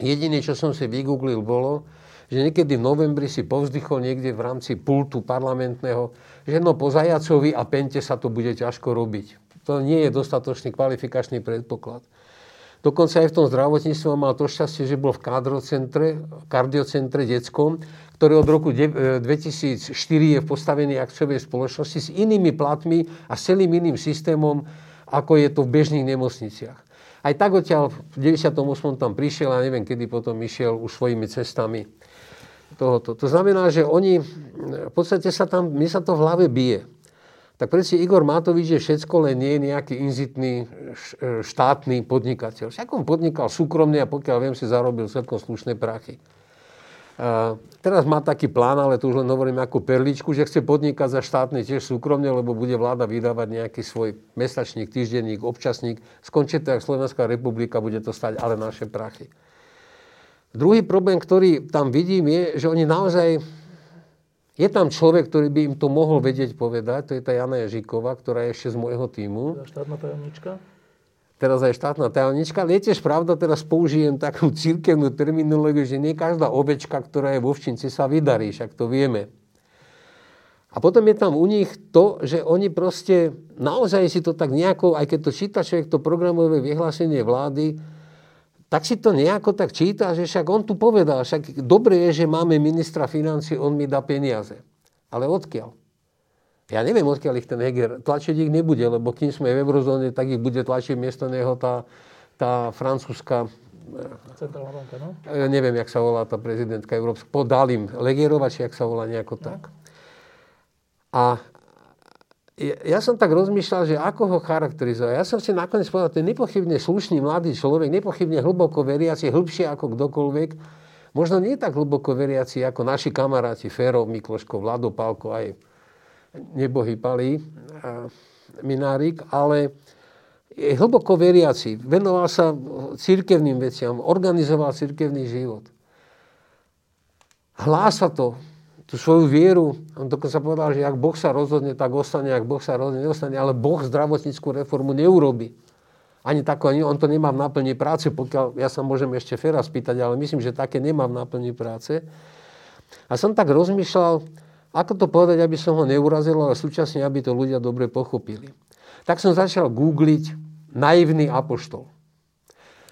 Jediné, čo som si vygooglil, bolo, že niekedy v novembri si povzdychol niekde v rámci pultu parlamentného, že no po Zajacovi a Pente sa to bude ťažko robiť. To nie je dostatočný kvalifikačný predpoklad. Dokonca aj v tom zdravotníctve mal to šťastie, že bol v kardiocentre, kardiocentre detskom, ktorý od roku dvetisícštyri je v postavení akciovej spoločnosti s inými platmi a celým iným systémom, ako je to v bežných nemocniciach. Aj tak odtiaľ v deväťdesiatom ôsmom tam prišiel a neviem, kedy potom išiel už svojimi cestami tohoto. To znamená, že oni, v podstate sa tam, mne sa to v hlave bije. Tak predsa Igor Matovič je všetko, len nie je nejaký inzitný štátny podnikateľ. Však on podnikal súkromne a pokiaľ viem, si zarobil celkom slušné prachy. Uh, teraz má taký plán, ale to už len hovorím ako perličku, že chce podnikať za štátne tiež súkromne, lebo bude vláda vydávať nejaký svoj mesačník, týždenník, občasník. Skončí to, jak Slovenská republika, bude to stať ale naše prachy. Druhý problém, ktorý tam vidím, je, že oni naozaj... Je tam človek, ktorý by im to mohol vedieť povedať, to je tá Jana Ježíková, ktorá je ešte z môjho tímu. Štátna tajomnička? Teraz aj štátna tajomnička, ale je tiež pravda, teraz použijem takú cirkevnú terminológiu, že nie každá ovečka, ktorá je vo ovčinci, sa vydarí, však to vieme. A potom je tam u nich to, že oni proste naozaj si to tak nejako, aj keď to číta človek, to programové vyhlásenie vlády, tak si to nejako tak číta, že však on tu povedal, však dobre je, že máme ministra financií, on mi dá peniaze. Ale odkiaľ? Ja neviem, odkiaľ ich ten Heger, tlačiť ich nebude, lebo kým sme v eurozóne, tak ich bude tlačiť miesto neho tá, tá francúzska... Centrálna banka, no? Neviem, jak sa volá tá prezidentka Európska. Podalím Legerová, či jak sa volá nejako tak. No. A ja som tak rozmýšľal, že ako ho charakterizovať. Ja som si nakoniec povedal, to je nepochybne slušný mladý človek, nepochybne hlboko veriaci, hlbšie ako kdokoľvek. Možno nie tak hlboko veriaci ako naši kamaráti Férov, Mikloško, Vlado, Pálko, aj nebohý Palí, Minárik, ale je hlboko veriaci. Venoval sa cirkevným veciam, organizoval cirkevný život. Hlása to, tú svoju vieru. On dokonca povedal, že ak Boh sa rozhodne, tak ostane, ak Boh sa rozhodne, neostane, ale Boh zdravotníckú reformu neurobi. Ani takú, ani on to nemá v náplni práce, pokiaľ ja sa môžem ešte Féra spýtať, ale myslím, že také nemá v náplni práce. A som tak rozmýšľal, ako to povedať, aby som ho neurazil, ale súčasne, aby to ľudia dobre pochopili. Tak som začal googliť naivný apoštol.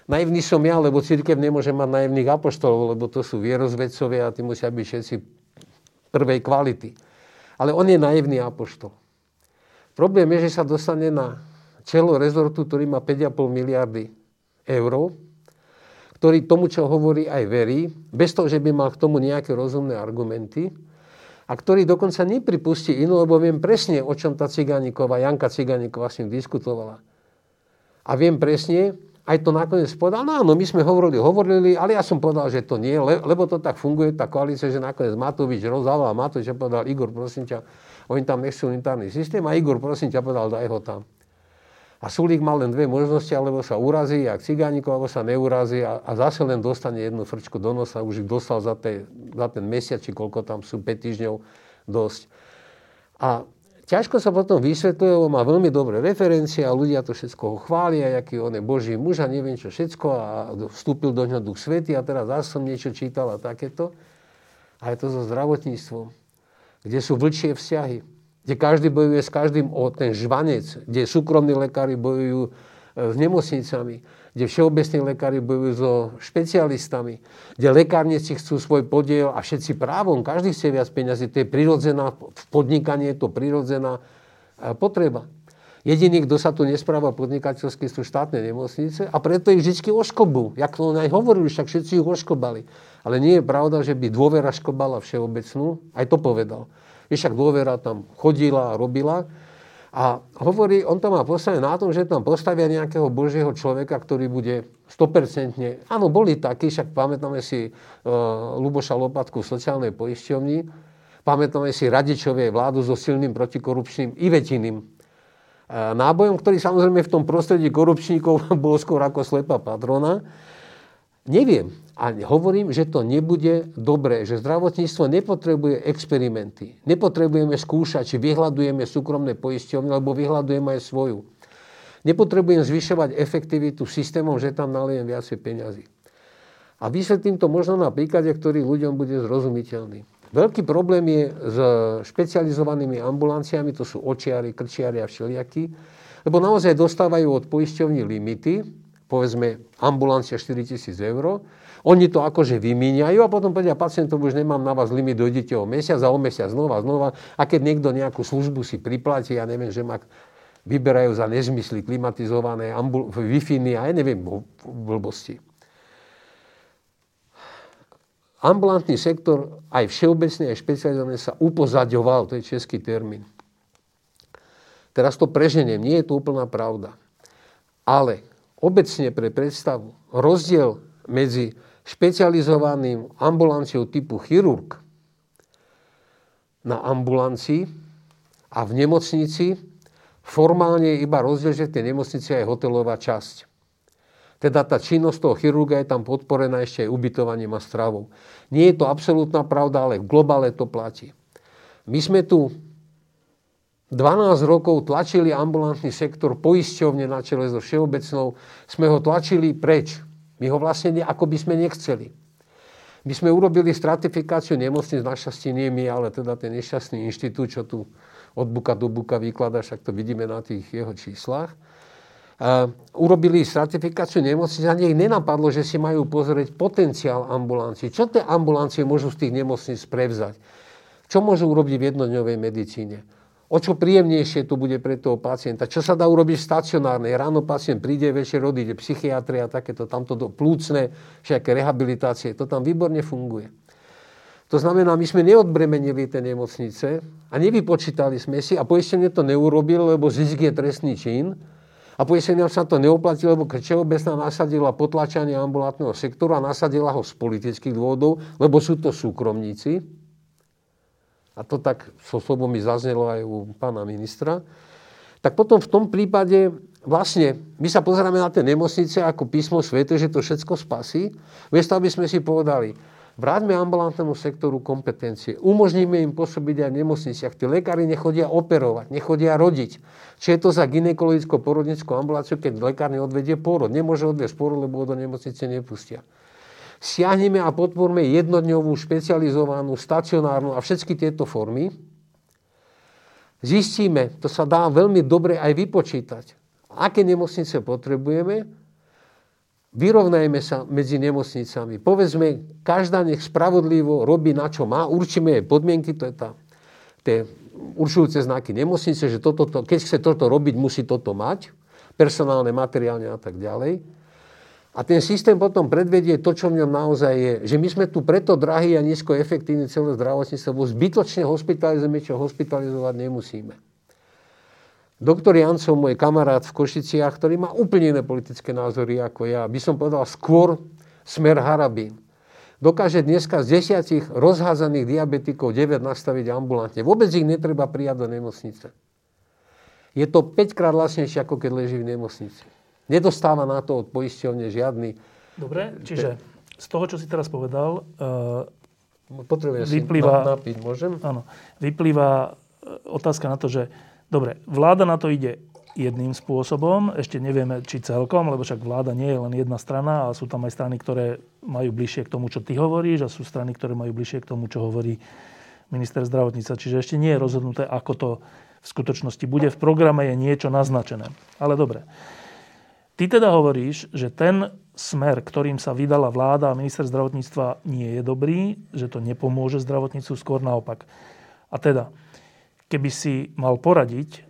Naivný som ja, lebo cirkev nemôže mať naivných apoštolov, lebo to sú vierozvedcovia a tí musia byť všetci prvej kvality. Ale on je naivný apoštol. Problém je, že sa dostane na čelo rezortu, ktorý má päť a pol miliardy eur, ktorý tomu, čo hovorí, aj verí, bez toho, že by mal k tomu nejaké rozumné argumenty, a ktorý dokonca nepripustí inú, lebo viem presne, o čom tá Ciganíková, Janka Ciganíková s ním diskutovala. A viem presne, aj to nakoniec povedal, no áno, my sme hovorili, hovorili, ale ja som povedal, že to nie, lebo to tak funguje, tá koalícia, že nakoniec Matovič rozával a Matovič povedal, Igor, prosím ťa, oni tam nechcú unitárny systém a Igor, prosím ťa, povedal, daj ho tam. A Sulík mal len dve možnosti, alebo sa urazí, jak Ciganíková, alebo sa neurazí a, a zase len dostane jednu frčku do nosa, už ich dostal za, te, za ten mesiac, či koľko tam sú, päť týždňov, dosť. A ťažko sa potom vysvetľuje, lebo má veľmi dobré referencie a ľudia to všetko ho chvália, aký on je Boží muž a neviem čo všetko a vstúpil do ňa Duch Svätý a teraz zase som niečo čítal a takéto. A je to so zdravotníctvom, kde sú vlčie vzťahy, kde každý bojuje s každým o ten žvanec, kde súkromní lekári bojujú s nemocnicami, kde všeobecní lekári bojujú so špecialistami, kde lekárnici chcú svoj podiel a všetci právom, každý chce viac peňazí, to je prirodzená, v podnikaní je to prirodzená potreba. Jediný, kto sa tu nespráva podnikateľsky, sú štátne nemocnice a preto ich vždy oškobujú. Jak to aj hovorili, však všetci ich oškobali. Ale nie je pravda, že by dôvera škobala všeobecnú, aj to povedal. I však dôvera tam chodila a robila a hovorí, on to má postavené na tom, že tam postavia nejakého božieho človeka, ktorý bude sto percent. Áno, boli takí, však pamätáme si e, Luboša Lopatku v sociálnej poisťovni, pamätáme si Radičovej vládu so silným protikorupčným Ivetiným nábojom, ktorý samozrejme v tom prostredí korupčníkov bol skôr ako slepá patrona. Neviem. A hovorím, že to nebude dobré, že zdravotníctvo nepotrebuje experimenty. Nepotrebujeme skúšať, či vyhľadujeme súkromné poisťovne, alebo vyhľadujeme aj svoju. Nepotrebujem zvyšovať efektivitu systémom, že tam nalijem viacej peňazí. A vysvetlím to možno na príklade, ktorý ľuďom bude zrozumiteľný. Veľký problém je s špecializovanými ambulanciami, to sú očiari, krčiari a všelijakí, lebo naozaj dostávajú od poisťovní limity, povedzme ambulancia štyritisíc eur, oni to akože vymieňajú a potom povedia pacientom, už nemám na vás limit, dojdete o mesiac a o mesiac znova, znova a keď niekto nejakú službu si priplatí, ja neviem, že ma vyberajú za nezmysly klimatizované, ambul- Wi-Fi a ja neviem, blbosti. Ambulantný sektor, aj všeobecný, aj špecializovaný, sa upozaďoval, to je český termín. Teraz to preženiem, nie je to úplná pravda. Ale obecne pre predstavu, rozdiel medzi špecializovaným ambulanciou typu chirurg na ambulancii a v nemocnici, formálne je iba rozdiel, že v tej nemocnici je hotelová časť. Teda tá činnosť toho chirurga je tam podporená ešte aj ubytovaním a stravou. Nie je to absolútna pravda, ale v globále to platí. My sme tu dvanásť rokov tlačili ambulantný sektor poisťovne na čele so všeobecnou. Sme ho tlačili preč. My ho vlastne ako by sme nechceli. My sme urobili stratifikáciu nemocníc, našťastie nie my, ale teda ten nešťastný inštitút, čo tu od buka do buka vyklada, však to vidíme na tých jeho číslach. Uh, urobili stratifikáciu nemocnic a nej nenapadlo, že si majú pozrieť potenciál ambulancií. Čo tie ambulancie môžu z tých nemocnic prevzať? Čo môžu urobiť v jednodňovej medicíne? O čo príjemnejšie to bude pre toho pacienta? Čo sa dá urobiť v stacionárnej? Ráno pacient príde, večer odíde, psychiatria, takéto, tamto plúcne, všaké rehabilitácie. To tam výborne funguje. To znamená, my sme neodbremenili tie nemocnice a nevypočítali sme si a poistenie to neurobil, lebo zisk je trestný čin. A poistenie sa to neoplatilo, lebo všeobecná nasadila potlačanie ambulantného sektoru a nasadila ho z politických dôvodov, lebo sú to súkromníci. A to tak so slovo mi zaznelo aj u pána ministra. Tak potom v tom prípade vlastne my sa pozeráme na tie nemocnice ako písmo sväté, že to všetko spasí. Miesto, aby sme si povedali, vráťme ambulantnému sektoru kompetencie. Umožníme im pôsobiť aj v nemocniciach. Tí lekári nechodia operovať, nechodia rodiť. Čo je to za gynekologicko-porodnickú ambuláciu, keď lekár neodvedie pôrod? Nemôže odviesť pôrod, lebo ho do nemocnice nepustia. Siahneme a podporme jednodňovú, špecializovanú, stacionárnu a všetky tieto formy. Zistíme, to sa dá veľmi dobre aj vypočítať, aké nemocnice potrebujeme. Vyrovnajme sa medzi nemocnicami. Povedzme, každá nech spravodlivo robí na čo má. Určíme jej podmienky, to je tá, tie určujúce znaky nemocnice, že toto, to, keď chce toto robiť, musí toto mať. Personálne, materiálne a tak ďalej. A ten systém potom predvedie to, čo v ňom naozaj je. Že my sme tu preto drahí a nízko efektívne celé zdravotníctvo, lebo zbytočne hospitalizujeme, čo hospitalizovať nemusíme. Doktor Jancov, môj kamarát v Košiciach, ktorý má úplne iné politické názory ako ja, by som povedal skôr smer Harabín, dokáže dneska z desiatich rozházaných diabetikov deväť nastaviť ambulantne. Vôbec ich netreba prijať do nemocnice. Je to päťkrát lacnejšie, ako keď leží v nemocnici. Nedostáva na to od poisťovne žiadny. Dobre, čiže z toho, čo si teraz povedal, uh, vyplýva, napiť, môžem? Áno, vyplýva otázka na to, že dobre, vláda na to ide jedným spôsobom, ešte nevieme, či celkom, lebo však vláda nie je len jedna strana a sú tam aj strany, ktoré majú bližšie k tomu, čo ty hovoríš a sú strany, ktoré majú bližšie k tomu, čo hovorí minister zdravotníctva. Čiže ešte nie je rozhodnuté, ako to v skutočnosti bude. V programe je niečo naznačené. Ale dobre. Ty teda hovoríš, že ten smer, ktorým sa vydala vláda a minister zdravotníctva nie je dobrý, že to nepomôže zdravotníctvu, skôr naopak. A teda, keby si mal poradiť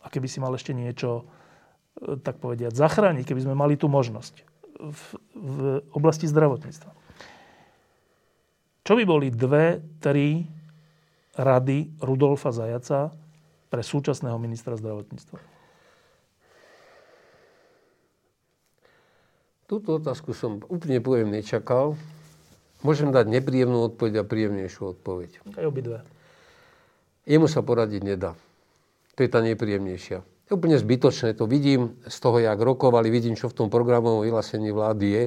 a keby si mal ešte niečo, tak povediať, zachrániť, keby sme mali tú možnosť v, v oblasti zdravotníctva. Čo by boli dve, tri rady Rudolfa Zajaca pre súčasného ministra zdravotníctva? Túto otázku som úplne poviem nečakal. Môžem dať nepríjemnú odpoveď a príjemnejšiu odpoveď. Aj obidve. Jemu sa poradiť nedá. To je tá nepríjemnejšia. Je úplne zbytočné. To vidím z toho, jak rokovali, vidím, čo v tom programovom vyhlásení vlády je.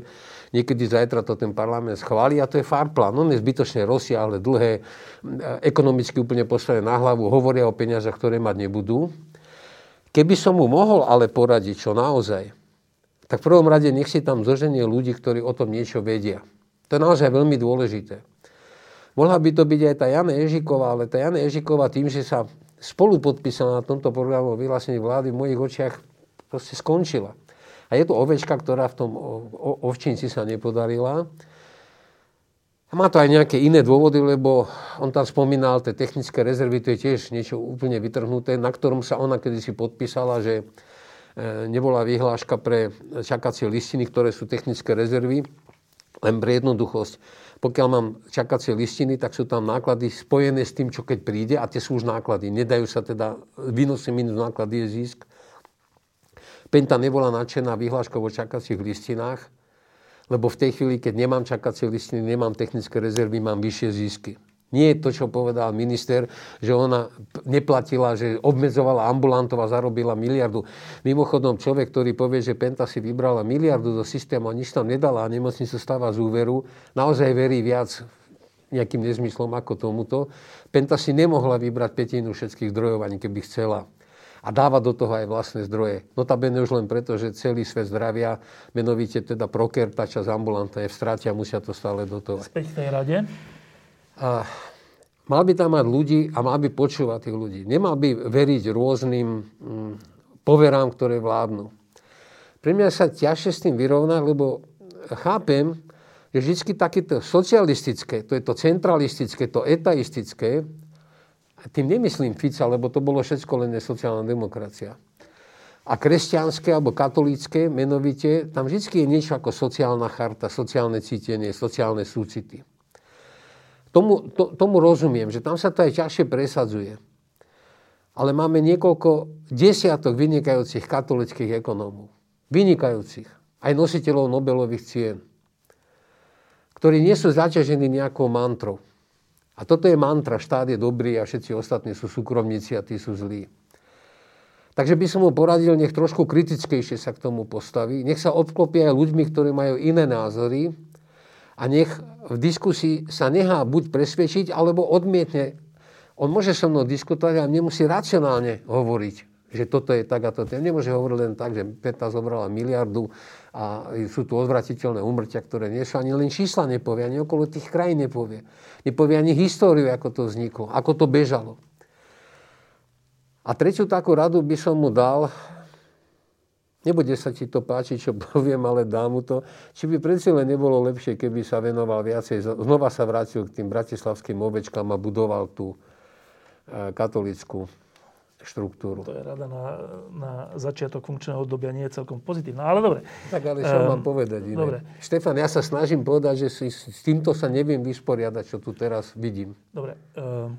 Niekedy zajtra to ten parlament schváli a to je farplán. On je zbytočne rozsiahle, dlhé, ekonomicky úplne postavené na hlavu. Hovoria o peniazach, ktoré mať nebudú. Keby som mu mohol ale poradiť, čo naozaj... tak v prvom rade nech si tam zoženie ľudí, ktorí o tom niečo vedia. To je naozaj veľmi dôležité. Mohla by to byť aj tá Jana Ježíková, ale tá Jana Ježíková tým, že sa spolu podpísala na tomto programu o vyhlásení vlády, v mojich očiach proste skončila. A je to ovečka, ktorá v tom ovčinci sa nepodarila. A má to aj nejaké iné dôvody, lebo on tam spomínal tie technické rezervy, to je tiež niečo úplne vytrhnuté, na ktorom sa ona kedysi podpísala, že nebola vyhláška pre čakacie listiny, ktoré sú technické rezervy, len pre jednoduchosť. Pokiaľ mám čakacie listiny, tak sú tam náklady spojené s tým, čo keď príde, a tie sú už náklady. Nedajú sa teda, výnosy minus náklady je zisk. Penta nebola nadšená vyhláška o čakacích listinách, lebo v tej chvíli, keď nemám čakacie listiny, nemám technické rezervy, mám vyššie zisky. Nie je to, čo povedal minister, že ona neplatila, že obmedzovala ambulantov a zarobila miliardu. Mimochodom, človek, ktorý povie, že Penta si vybrala miliardu do systému a nič tam nedala a nemocnicu stáva z úveru, naozaj verí viac nejakým nezmyslom ako tomuto. Penta si nemohla vybrať pätinu všetkých zdrojov, ani keby chcela. A dáva do toho aj vlastné zdroje. Notabene už len preto, že celý svet zdravia, menovite teda Proker, tá časť ambulanta je v strate a musia to stále dotovať. Späť tej rade. A mal by tam mať ľudí a mal by počúvať tých ľudí. Nemal by veriť rôznym mm, poverám, ktoré vládnu. Pre mňa sa ťažšie s tým vyrovná, lebo chápem, že vždy takéto socialistické, to je to centralistické, to etaistické, tým nemyslím Fica, lebo to bolo všetko len nesociálna demokracia. A kresťanské alebo katolícke, menovite, tam vždy je niečo ako sociálna charta, sociálne cítenie, sociálne súcity. Tomu, to, tomu rozumiem, že tam sa to aj ťažšie presadzuje. Ale máme niekoľko desiatok vynikajúcich katolických ekonómov. Vynikajúcich. Aj nositeľov Nobelových cien. Ktorí nie sú zaťažení nejakou mantrou. A toto je mantra. Štát je dobrý a všetci ostatní sú súkromníci a tí sú zlí. Takže by som mu poradil, nech trošku kritickejšie sa k tomu postaví. Nech sa obklopia aj ľuďmi, ktorí majú iné názory. A nech v diskusii sa nechá buď presvedčiť, alebo odmietne. On môže so mnou diskutovať, ale nemusí racionálne hovoriť, že toto je tak a toto je. Nemôže hovoriť len tak, že Penta zobrala miliardu a sú tu odvratiteľné úmrtia, ktoré nie sú. Ani len čísla nepovie, ani okolo tých krajín nepovie. Nepovie ani históriu, ako to vzniklo, ako to bežalo. A tretiu takú radu by som mu dal... Nebude sa ti to páčiť, čo poviem, ale dám mu to. Či by predsa len nebolo lepšie, keby sa venoval viacej, znova sa vrátil k tým bratislavským ovečkám a budoval tú katolickú štruktúru. To je rada na, na začiatok funkčného obdobia, nie je celkom pozitívna, ale dobre. Tak ale čo um, mám povedať iné. Dobre. Štefan, ja sa snažím povedať, že si, s týmto sa neviem vysporiadať, čo tu teraz vidím. Dobre. Um,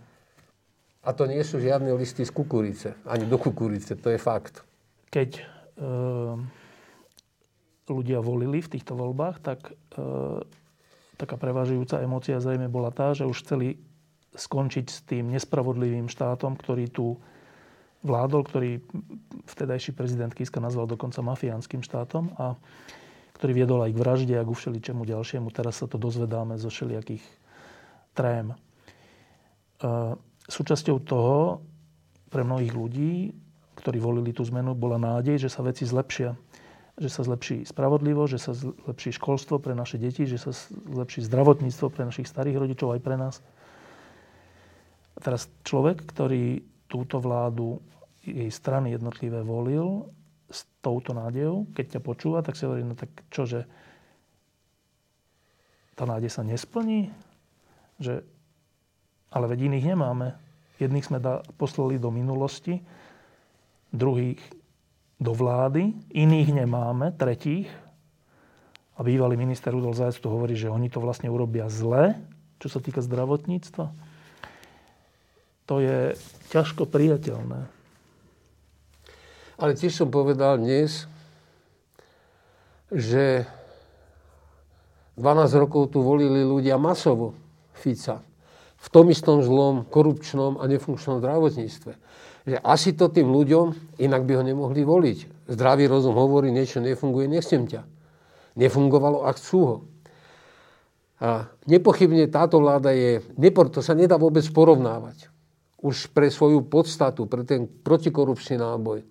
a to nie sú žiadne listy z kukurice, ani do kukurice, to je fakt. Keď... ľudia volili v týchto voľbách, tak e, taká prevažujúca emócia zrejme bola tá, že už chceli skončiť s tým nespravodlivým štátom, ktorý tu vládol, ktorý vtedajší prezident Kíska nazval dokonca mafiánskym štátom a ktorý viedol aj k vražde a k všeličemu ďalšiemu. Teraz sa to dozvedáme zo všelijakých trém. E, súčasťou toho pre mnohých ľudí, ktorí volili tú zmenu, bola nádej, že sa veci zlepšia. Že sa zlepší spravodlivosť, že sa zlepší školstvo pre naše deti, že sa zlepší zdravotníctvo pre našich starých rodičov, aj pre nás. A teraz človek, ktorý túto vládu, jej strany jednotlivé volil, s touto nádejou, keď ťa počúva, tak si hovorí, no tak čože, tá nádej sa nesplní? Že, ale veď iných nemáme. Jedných sme da, poslali do minulosti, druhých do vlády, iných nemáme, tretích. A bývalý minister Rudolf Zajac tu hovorí, že oni to vlastne urobia zle, čo sa týka zdravotníctva. To je ťažko priateľné. Ale tiež som povedal dnes, že dvanásť rokov tu volili ľudia masovo Fica v tom istom zlom, korupčnom a nefunkčnom zdravotníctve. Že asi to tým ľuďom, inak by ho nemohli voliť. Zdravý rozum hovorí, niečo nefunguje, nechcem ťa. Nefungovalo, ak chcú ho. A nepochybne táto vláda je, to sa nedá vôbec porovnávať. Už pre svoju podstatu, pre ten protikorupčný náboj,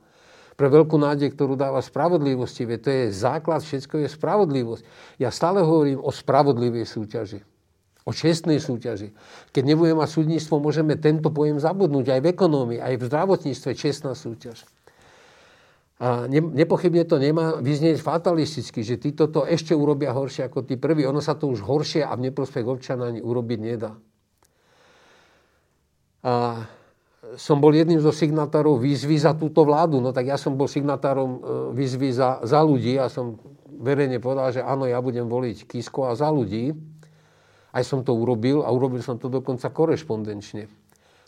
pre veľkú nádej, ktorú dáva spravodlivosti, veď to je základ, všetko je spravodlivosť. Ja stále hovorím o spravodlivej súťaži, o čestnej súťaži. Keď nebudeme mať súdnictvo, môžeme tento pojem zabudnúť aj v ekonómii, aj v zdravotníctve, čestná súťaž. A nepochybne to nemá vyznieť fatalisticky, že títo to ešte urobia horšie ako tí prví. Ono sa to už horšie a v neprospech občana ani urobiť nedá. A som bol jedným zo signatárov výzvy za túto vládu. No tak ja som bol signatárom výzvy za, za ľudí a som verejne povedal, že áno, ja budem voliť Kísku a Za ľudí. Aj som to urobil a urobil som to dokonca korešpondenčne.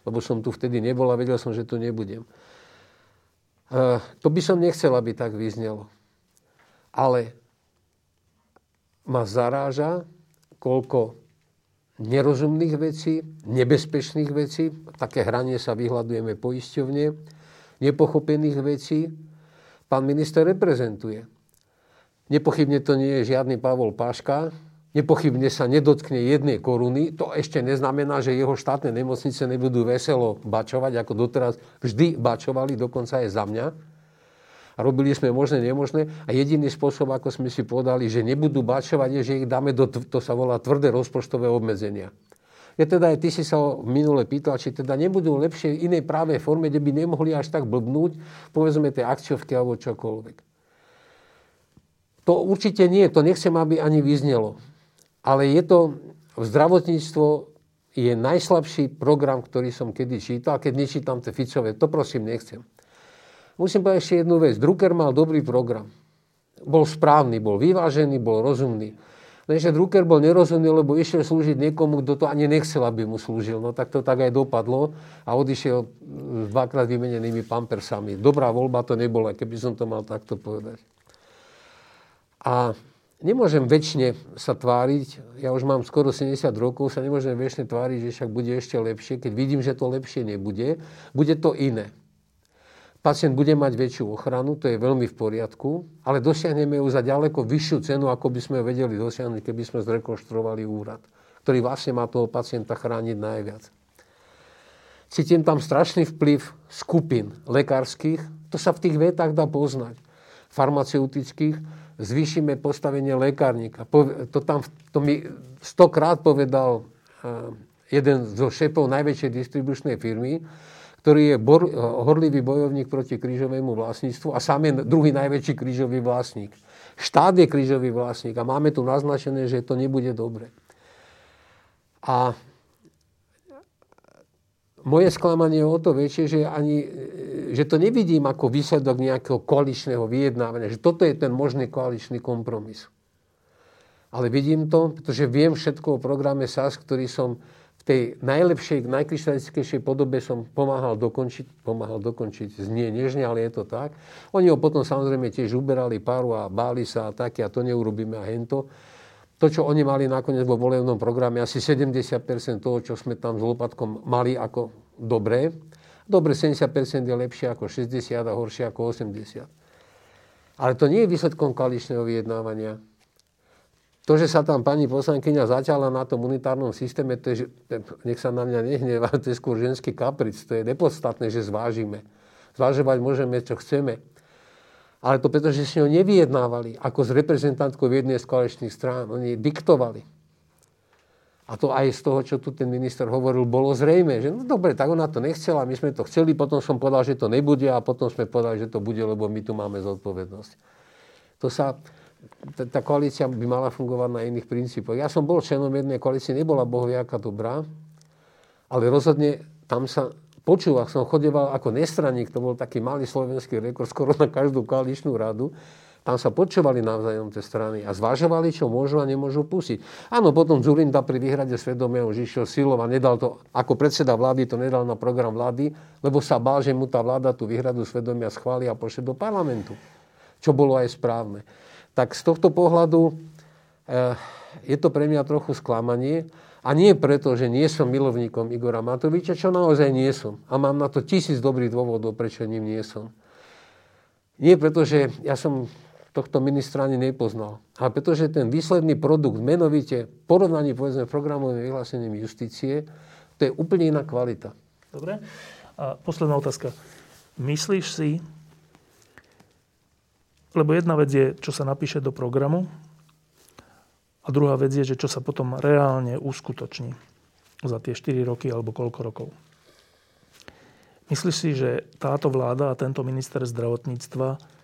Lebo som tu vtedy nebol a vedel som, že tu nebudem. Uh, to by som nechcel, aby tak vyznelo. Ale ma zaráža, koľko nerozumných vecí, nebezpečných vecí, také hranie sa vyhľadujeme poisťovne, nepochopených vecí, pán minister reprezentuje. Nepochybne to nie je žiadny Pavol Páška, nepochybne sa nedotkne jednej koruny, to ešte neznamená, že jeho štátne nemocnice nebudú veselo bačovať, ako doteraz vždy bačovali, dokonca aj za mňa. A robili sme možné, nemožné a jediný spôsob, ako sme si povedali, že nebudú bačovať, je, že ich dáme do, to sa volá tvrdé rozpočtové obmedzenia. Je teda aj ty si sa minule pýtal, či teda nebudú lepšie v inej právej forme, kde by nemohli až tak blbnúť, povedzme tie akciovky alebo čokoľvek. To určite nie, to nechcem, aby ani vyznelo. Ale je to, zdravotníctvo je najslabší program, ktorý som kedy čítal. Keď nečítam tie Ficové, to prosím nechcem. Musím povedať ešte jednu vec. Drucker mal dobrý program. Bol správny, bol vyvážený, bol rozumný. Lenže Drucker bol nerozumný, lebo išiel slúžiť niekomu, kto to ani nechcel, aby mu slúžil. No tak to tak aj dopadlo a odišiel s dvakrát vymenenými pampersami. Dobrá voľba to nebola, keby som to mal takto povedať. A nemôžem väčšine sa tváriť, ja už mám skoro sedemdesiat rokov, sa nemôžem väčšine tváriť, že však bude ešte lepšie, keď vidím, že to lepšie nebude. Bude to iné. Pacient bude mať väčšiu ochranu, to je veľmi v poriadku, ale dosiahneme ju za ďaleko vyššiu cenu, ako by sme ju vedeli dosiahnuť, keby sme zrekonštruovali úrad, ktorý vlastne má toho pacienta chrániť najviac. Cítim tam strašný vplyv skupín lekárskych, to sa v tých vetách dá poznať, farmaceutických. Zvýšime postavenie lekárnika. To, tam, to mi stokrát povedal jeden zo šéfov najväčšej distribučnej firmy, ktorý je bor, horlivý bojovník proti krížovému vlastníctvu a sám je druhý najväčší krížový vlastník. Štát je krížový vlastník a máme tu naznačené, že to nebude dobre. A moje sklamanie je o to väčšie, že, ani, že to nevidím ako výsledok nejakého koaličného vyjednávania, že toto je ten možný koaličný kompromis. Ale vidím to, pretože viem všetko o programe es a es, ktorý som v tej najlepšej, najkrištalickejšej podobe som pomáhal dokončiť, pomáhal dokončiť znie nežne, ale je to tak. Oni ho potom samozrejme tiež uberali paru a báli sa a také a to neurobíme a hento. To, čo oni mali nakoniec vo volebnom programe, asi sedemdesiat percent toho, čo sme tam s Lopatkom mali ako dobré. Dobre, sedemdesiat percent je lepšie ako šesťdesiat a horšie ako osemdesiat. Ale to nie je výsledkom koaličného vyjednávania. To, že sa tam pani poslankyňa zaťala na tom unitárnom systéme, to je, nech sa na mňa nehnevá, to je skôr ženský kapric. To je nepodstatné, že zvážime. Zvážovať môžeme, čo chceme. Ale to preto, že s ňou nevyjednávali, ako s reprezentantkou jednej z koaličných strán. Oni diktovali. A A to aj z toho, čo tu ten minister hovoril, bolo zrejme, že no dobre, tak ona to nechcela, my sme to chceli, potom som povedal, že to nebude a potom sme povedali, že to bude, lebo my tu máme zodpovednosť. To sa, t- tá koalícia by mala fungovať na iných princípoch. Ja som bol členom jednej koalície, nebola bohviaká dobrá, ale rozhodne tam sa počul, ak som chodeval ako nestraník, to bol taký malý slovenský rekord, skoro na každú koaličnú radu, tam sa počúvali navzájom tie strany a zvažovali, čo môžu a nemôžu pustiť. Áno, potom Dzurinda pri výhrade svedomia už išiel silou a nedal to, ako predseda vlády to nedal na program vlády, lebo sa bál, že mu tá vláda tú výhradu svedomia schváli a pošle do parlamentu, čo bolo aj správne. Tak z tohto pohľadu eh, je to pre mňa trochu sklamanie a nie preto, že nie som milovníkom Igora Matoviča, čo naozaj nie som a mám na to tisíc dobrých dôvodov, prečo ním nie som. Nie preto, že ja som tohto ministra ani nepoznal. Ale pretože ten výsledný produkt, menovite porovnaní povedzme programovým vyhlásením justície, to je úplne iná kvalita. Dobre. A posledná otázka. Myslíš si, lebo jedna vec je, čo sa napíše do programu a druhá vec je, že čo sa potom reálne uskutoční za tie štyri roky alebo koľko rokov. Myslíš si, že táto vláda a tento minister zdravotníctva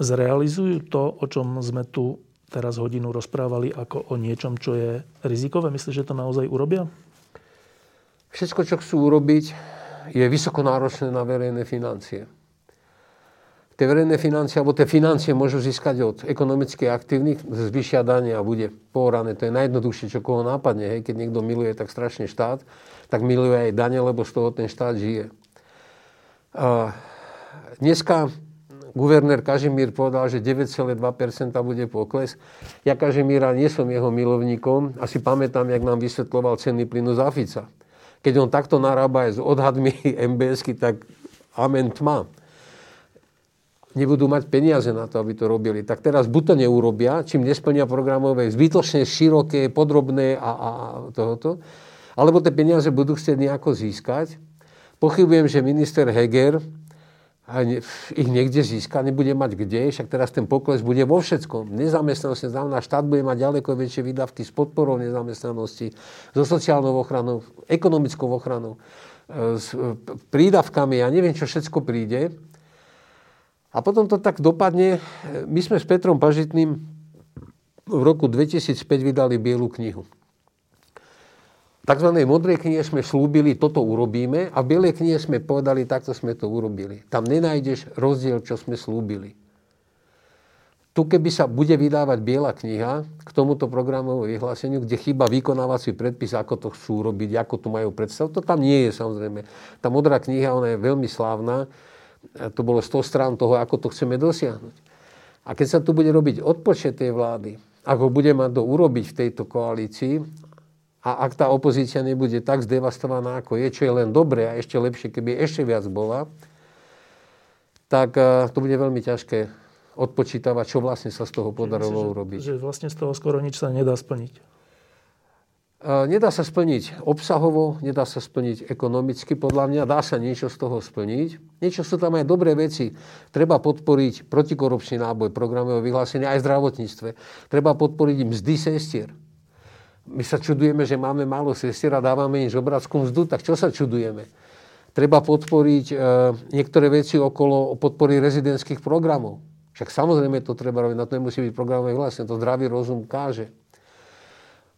zrealizujú to, o čom sme tu teraz hodinu rozprávali, ako o niečom, čo je rizikové? Myslíš, že to naozaj urobia? Všetko, čo chcú urobiť, je vysoko náročné na verejné financie. Tie verejné financie, alebo tie financie môžu získať od ekonomicky aktívnych, zvyšia dania a bude porané. To je najjednoduchšie, čo koho nápadne. Hej? Keď niekto miluje tak strašne štát, tak miluje aj dane, lebo z toho ten štát žije. A dneska guvernér Kažemír povedal, že deväť celá dva percenta bude pokles. Ja Kažemíra nie som jeho milovníkom. Asi pamätám, jak nám vysvetľoval ceny plynu za Fica. Keď on takto narába aj s odhadmi em bé esky, tak amen tma. Nebudú mať peniaze na to, aby to robili. Tak teraz buď to neurobia, čím nesplnia programové, zbytočne široké, podrobné a, a, a tohoto. Alebo tie peniaze budú chcieť nejako získať. Pochybujem, že minister Heger a ich niekde získa, nebude mať kde, však teraz ten pokles bude vo všetkom. Nezamestnanosť, znamená, štát bude mať ďaleko väčšie výdavky s podporou nezamestnanosti, so sociálnou ochranou, ekonomickou ochranou, s prídavkami, ja neviem, čo všetko príde. A potom to tak dopadne. My sme s Petrom Pažitným v roku dvetisícpäť vydali Bielu knihu. Takzvanej modrej knihe sme slúbili, toto urobíme, a v Bielej knihe sme povedali, takto sme to urobili. Tam nenájdeš rozdiel, čo sme slúbili. Tu keby sa bude vydávať Biela kniha k tomuto programovému vyhláseniu, kde chýba vykonávací predpis, ako to chcú robiť, ako to majú predstavu, to tam nie je samozrejme. Tá modrá kniha, ona je veľmi slávna, to bolo sto strán toho, ako to chceme dosiahnuť. A keď sa tu bude robiť odpočet tej vlády, ako bude mať to urobiť v tejto koalícii, a ak tá opozícia nebude tak zdevastovaná, ako je, čo je len dobré a ešte lepšie, keby ešte viac bola, tak to bude veľmi ťažké odpočítavať, čo vlastne sa z toho podarilo myslím, urobiť. Že vlastne z toho skoro nič sa nedá splniť. Nedá sa splniť obsahovo, nedá sa splniť ekonomicky. Podľa mňa dá sa niečo z toho splniť. Niečo sú tam aj dobré veci. Treba podporiť protikorupčný náboj programového vyhlásenia aj v zdravotníctve. Treba podporiť mzdy sestier. My sa čudujeme, že máme málo sestier a dávame im žobrácku mzdu, tak čo sa čudujeme? Treba podporiť e, niektoré veci okolo podpory rezidentských programov. Však samozrejme to treba robiť, na to nemusí byť programové vyhlásenie, to zdravý rozum káže.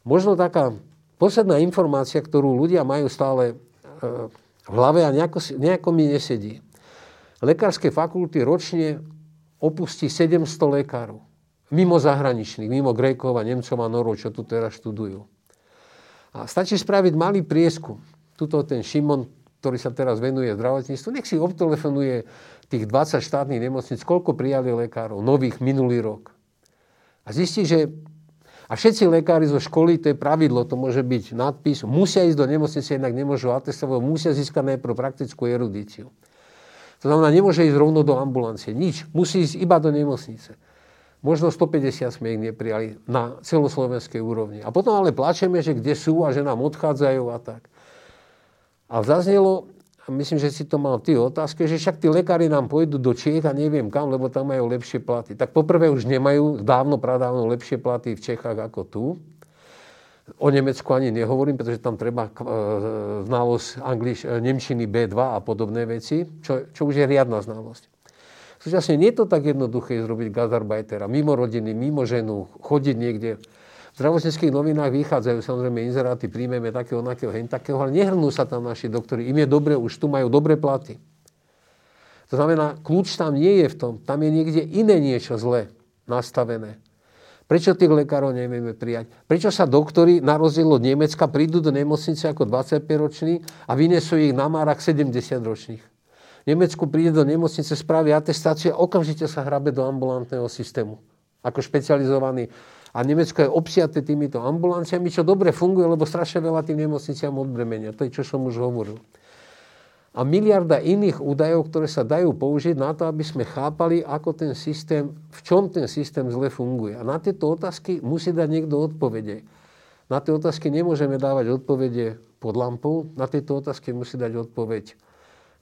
Možno taká posledná informácia, ktorú ľudia majú stále e, v hlave a nejako, nejako mi nesedí. Lekárske fakulty ročne opustí sedemsto lekárov. Mimo zahraničných, mimo Grékov a Nemcov a Norov, čo tu teraz študujú. A stačí spraviť malý prieskum. Tuto ten Šimon, ktorý sa teraz venuje zdravotníctvu, nech si obtelefonuje tých dvadsať štátnych nemocníc, koľko prijali lekárov, nových, minulý rok. A zistí, že a všetci lekári zo školy, to je pravidlo, to môže byť nadpis, musia ísť do nemocnice, inak nemôžu atestovať, musia získať najprv praktickú erudíciu. To znamená, nemôže ísť rovno do ambulancie, nič, musí ísť iba do nemocnice. Možno stopäťdesiat sme ich neprijali na celoslovenskej úrovni. A potom ale plačeme, že kde sú a že nám odchádzajú a tak. A zaznelo, myslím, že si to mal ty otázky, že však tí lekári nám pôjdu do Čiech a neviem kam, lebo tam majú lepšie platy. Tak poprvé už nemajú dávno, pradávno lepšie platy v Čechách ako tu. O Nemecku ani nehovorím, pretože tam treba znalosť anglič, nemčiny bé dva a podobné veci, čo, čo už je riadna znalosť. Súčasne nie je to tak jednoduché zrobiť gazarbajtera mimo rodiny, mimo ženu, chodiť niekde. V zdravotníckych novinách vychádzajú samozrejme inzeráty, príjmeme takého, onakého, hentakého, ale nehrnú sa tam naši doktori. Im je dobre, už tu majú dobré platy. To znamená, kľúč tam nie je v tom. Tam je niekde iné niečo zlé nastavené. Prečo tých lekárov nevieme prijať? Prečo sa doktori, na rozdiel od Nemecka, prídu do nemocnice ako dvadsaťpäťroční a vynesú ich na márach sedemdesiatročných? V Nemecku príde do nemocnice, spraví atestáciu a okamžite sa hrabe do ambulantného systému. Ako špecializovaný. A Nemecko je obsiate týmito ambulanciami, čo dobre funguje, lebo strašne veľa tým nemocniciam odbremenia. To je, čo som už hovoril. A miliarda iných údajov, ktoré sa dajú použiť na to, aby sme chápali, ako ten systém, v čom ten systém zle funguje. A na tieto otázky musí dať niekto odpovede. Na tie otázky nemôžeme dávať odpovede pod lampou, na tieto otázky musí dať odpoveď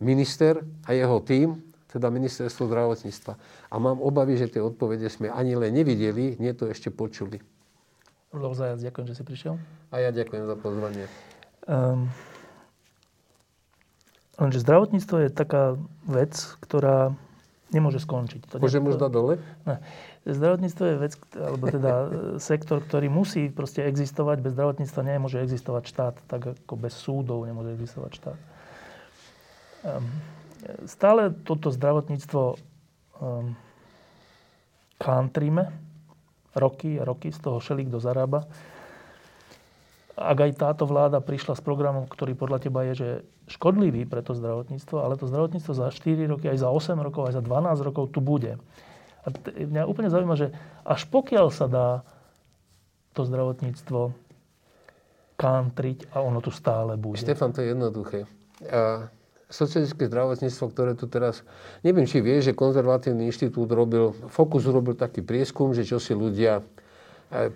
minister a jeho tím, teda ministerstvo zdravotníctva. A mám obavy, že tie odpovede sme ani len nevideli, nie to ešte počuli. Rudolf Zajac, ďakujem, že si prišiel. A ja ďakujem za pozvanie. Um... Lenže zdravotníctvo je taká vec, ktorá nemôže skončiť. To Môžem už dať dole? Ne. Zdravotníctvo je vec, alebo teda sektor, ktorý musí proste existovať. Bez zdravotníctva nemôže existovať štát, tak ako bez súdov nemôže existovať štát. Stále toto zdravotníctvo kantríme roky a roky, z toho všelikto zarába. Ak aj táto vláda prišla s programom, ktorý podľa teba je, že škodlivý pre to zdravotníctvo, ale to zdravotníctvo za štyri roky, aj za osem rokov, aj za dvanásť rokov tu bude. A t- mňa úplne zaujíma, že až pokiaľ sa dá to zdravotníctvo kantriť a ono tu stále bude. Štefan, to je jednoduché. A socialistické zdravotníctvo, ktoré tu teraz... Neviem, či vieš, že konzervatívny inštitút robil, Fokus robil taký prieskum, že čo si ľudia...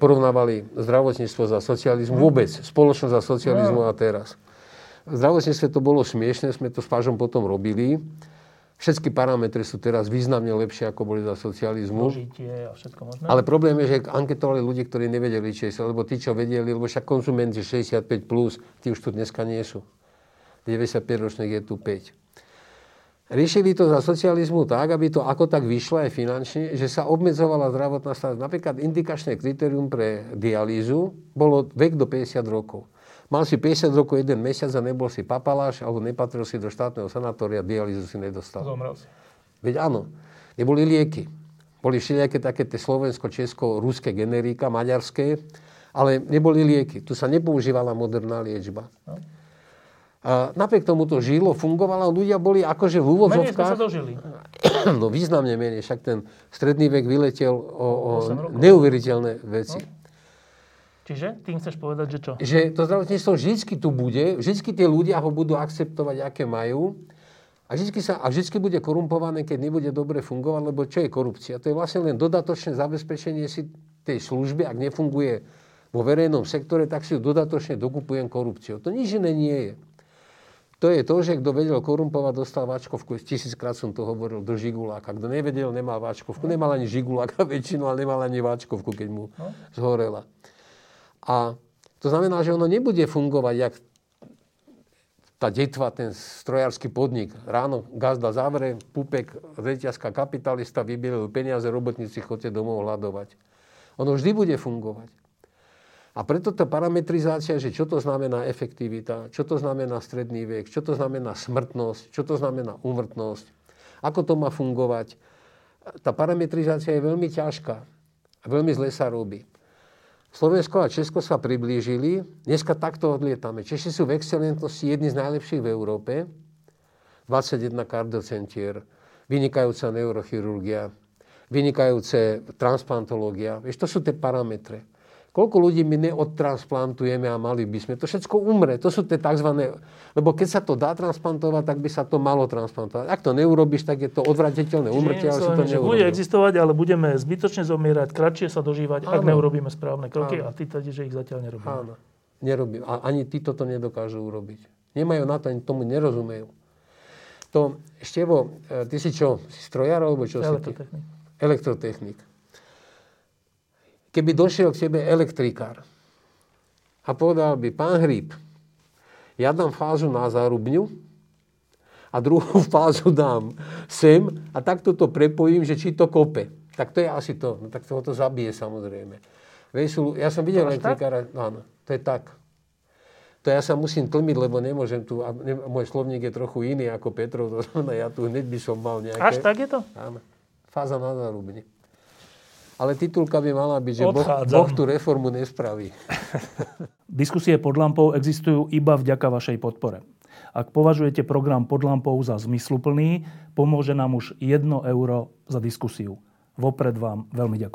porovnávali zdravotníctvo za socializmu, vôbec spoločnosť za socializmu a teraz. V zdravotníctve to bolo smiešné, sme to s Pážom potom robili. Všetky parametre sú teraz významne lepšie, ako boli za socializmu. Zložitie a všetko možné. Ale problém je, že anketovali ľudí, ktorí nevedeli, či sa, lebo tí, čo vedeli, lebo však konzumenti šesťdesiatpäť plus, tí už tu dneska nie sú. deväťdesiatpäťročných je tu päť. Riešili to za socializmu tak, aby to ako tak vyšlo aj finančne, že sa obmedzovala zdravotná starostlivosť. Napríklad indikačné kritérium pre dialýzu bolo vek do päťdesiat rokov. Mal si päťdesiat rokov jeden mesiac a nebol si papaláš alebo nepatril si do štátneho sanatória, dialýzu si nedostal. Zomrel si. Veď áno, neboli lieky. Boli všelijaké také tie slovensko-česko-ruské generíka, maďarské, ale neboli lieky. Tu sa nepoužívala moderná liečba. No. A napriek tomu to žilo, fungovalo, ľudia boli akože v úvodzovkách... Menej sme sa dožili. No významne menej, však ten stredný vek vyletel o, o neuveriteľné veci. No. Čiže? Tým chceš povedať, že čo? Že to zdravotníctvo vždycky tu bude, vždycky tie ľudia ho budú akceptovať, aké majú. A vždycky, sa, a vždycky bude korumpované, keď nebude dobre fungovať, lebo čo je korupcia? To je vlastne len dodatočné zabezpečenie si tej služby, ak nefunguje vo verejnom sektore, tak si ju dodatočne dokupujem korupciou. To nič iné nie je. To je to, že kto vedel korumpovať, dostal váčkovku. Tisíckrát som to hovoril do žiguláka. Kto nevedel, nemal váčkovku. Nemal ani žiguláka väčšinu, ale nemal ani váčkovku, keď mu zhorela. A to znamená, že ono nebude fungovať, jak tá detva, ten strojársky podnik. Ráno gazda zavre, pupek, reťazka, kapitalista, vybielil peniaze, robotníci chodte domov hľadovať. Ono vždy bude fungovať. A preto tá parametrizácia, že čo to znamená efektivita, čo to znamená stredný vek, čo to znamená smrtnosť, čo to znamená úmrtnosť, ako to má fungovať. Tá parametrizácia je veľmi ťažká a veľmi zle sa robí. Slovensko a Česko sa priblížili, dneska takto odlietame. Češi sú v excelentnosti jedni z najlepších v Európe, dvadsaťjeden kardiocentier, vynikajúca neurochirurgia, vynikajúce transplantológia. Vieš, to sú tie parametre. Koľko ľudí my neodtransplantujeme a mali by sme. To všetko umre. To sú tie tzv. Lebo keď sa to dá transplantovať, tak by sa to malo transplantovať. Ak to neurobiš, tak je to odvratiteľné umrtie, ale sa to neurobi. Bude existovať, ale budeme zbytočne zomierať, kratšie sa dožívať, áno, ak neurobíme správne kroky. Áno. A ty teda, že ich zatiaľ nerobíme. Áno, nerobím. A ani tí toto nedokážu urobiť. Nemajú na to, ani tomu nerozumejú. To, Števo, ty si čo? Si strojár alebo čo si ty? Elektrotechnik. Keby došiel k tebe elektrikár a povedal by, pán Hríb, ja dám fázu na zárubňu a druhú fázu dám sem a takto to prepojím, že či to kope. Tak to je asi to. No, tak toho to zabije samozrejme. Veselú, ja som videl elektrikára, áno, to je tak. To ja sa musím tlmiť, lebo nemôžem tu, a ne, môj slovník je trochu iný ako Petrov, to znamená, ja tu hneď by som mal nejaké... Až tak je to? Áno, fáza na zárubni. Ale titulka by mala byť, že boh, boh tú reformu nespraví. Diskusie pod lampou existujú iba vďaka vašej podpore. Ak považujete program pod lampou za zmysluplný, pomôže nám už jedno euro za diskusiu. Vopred vám veľmi ďakujem.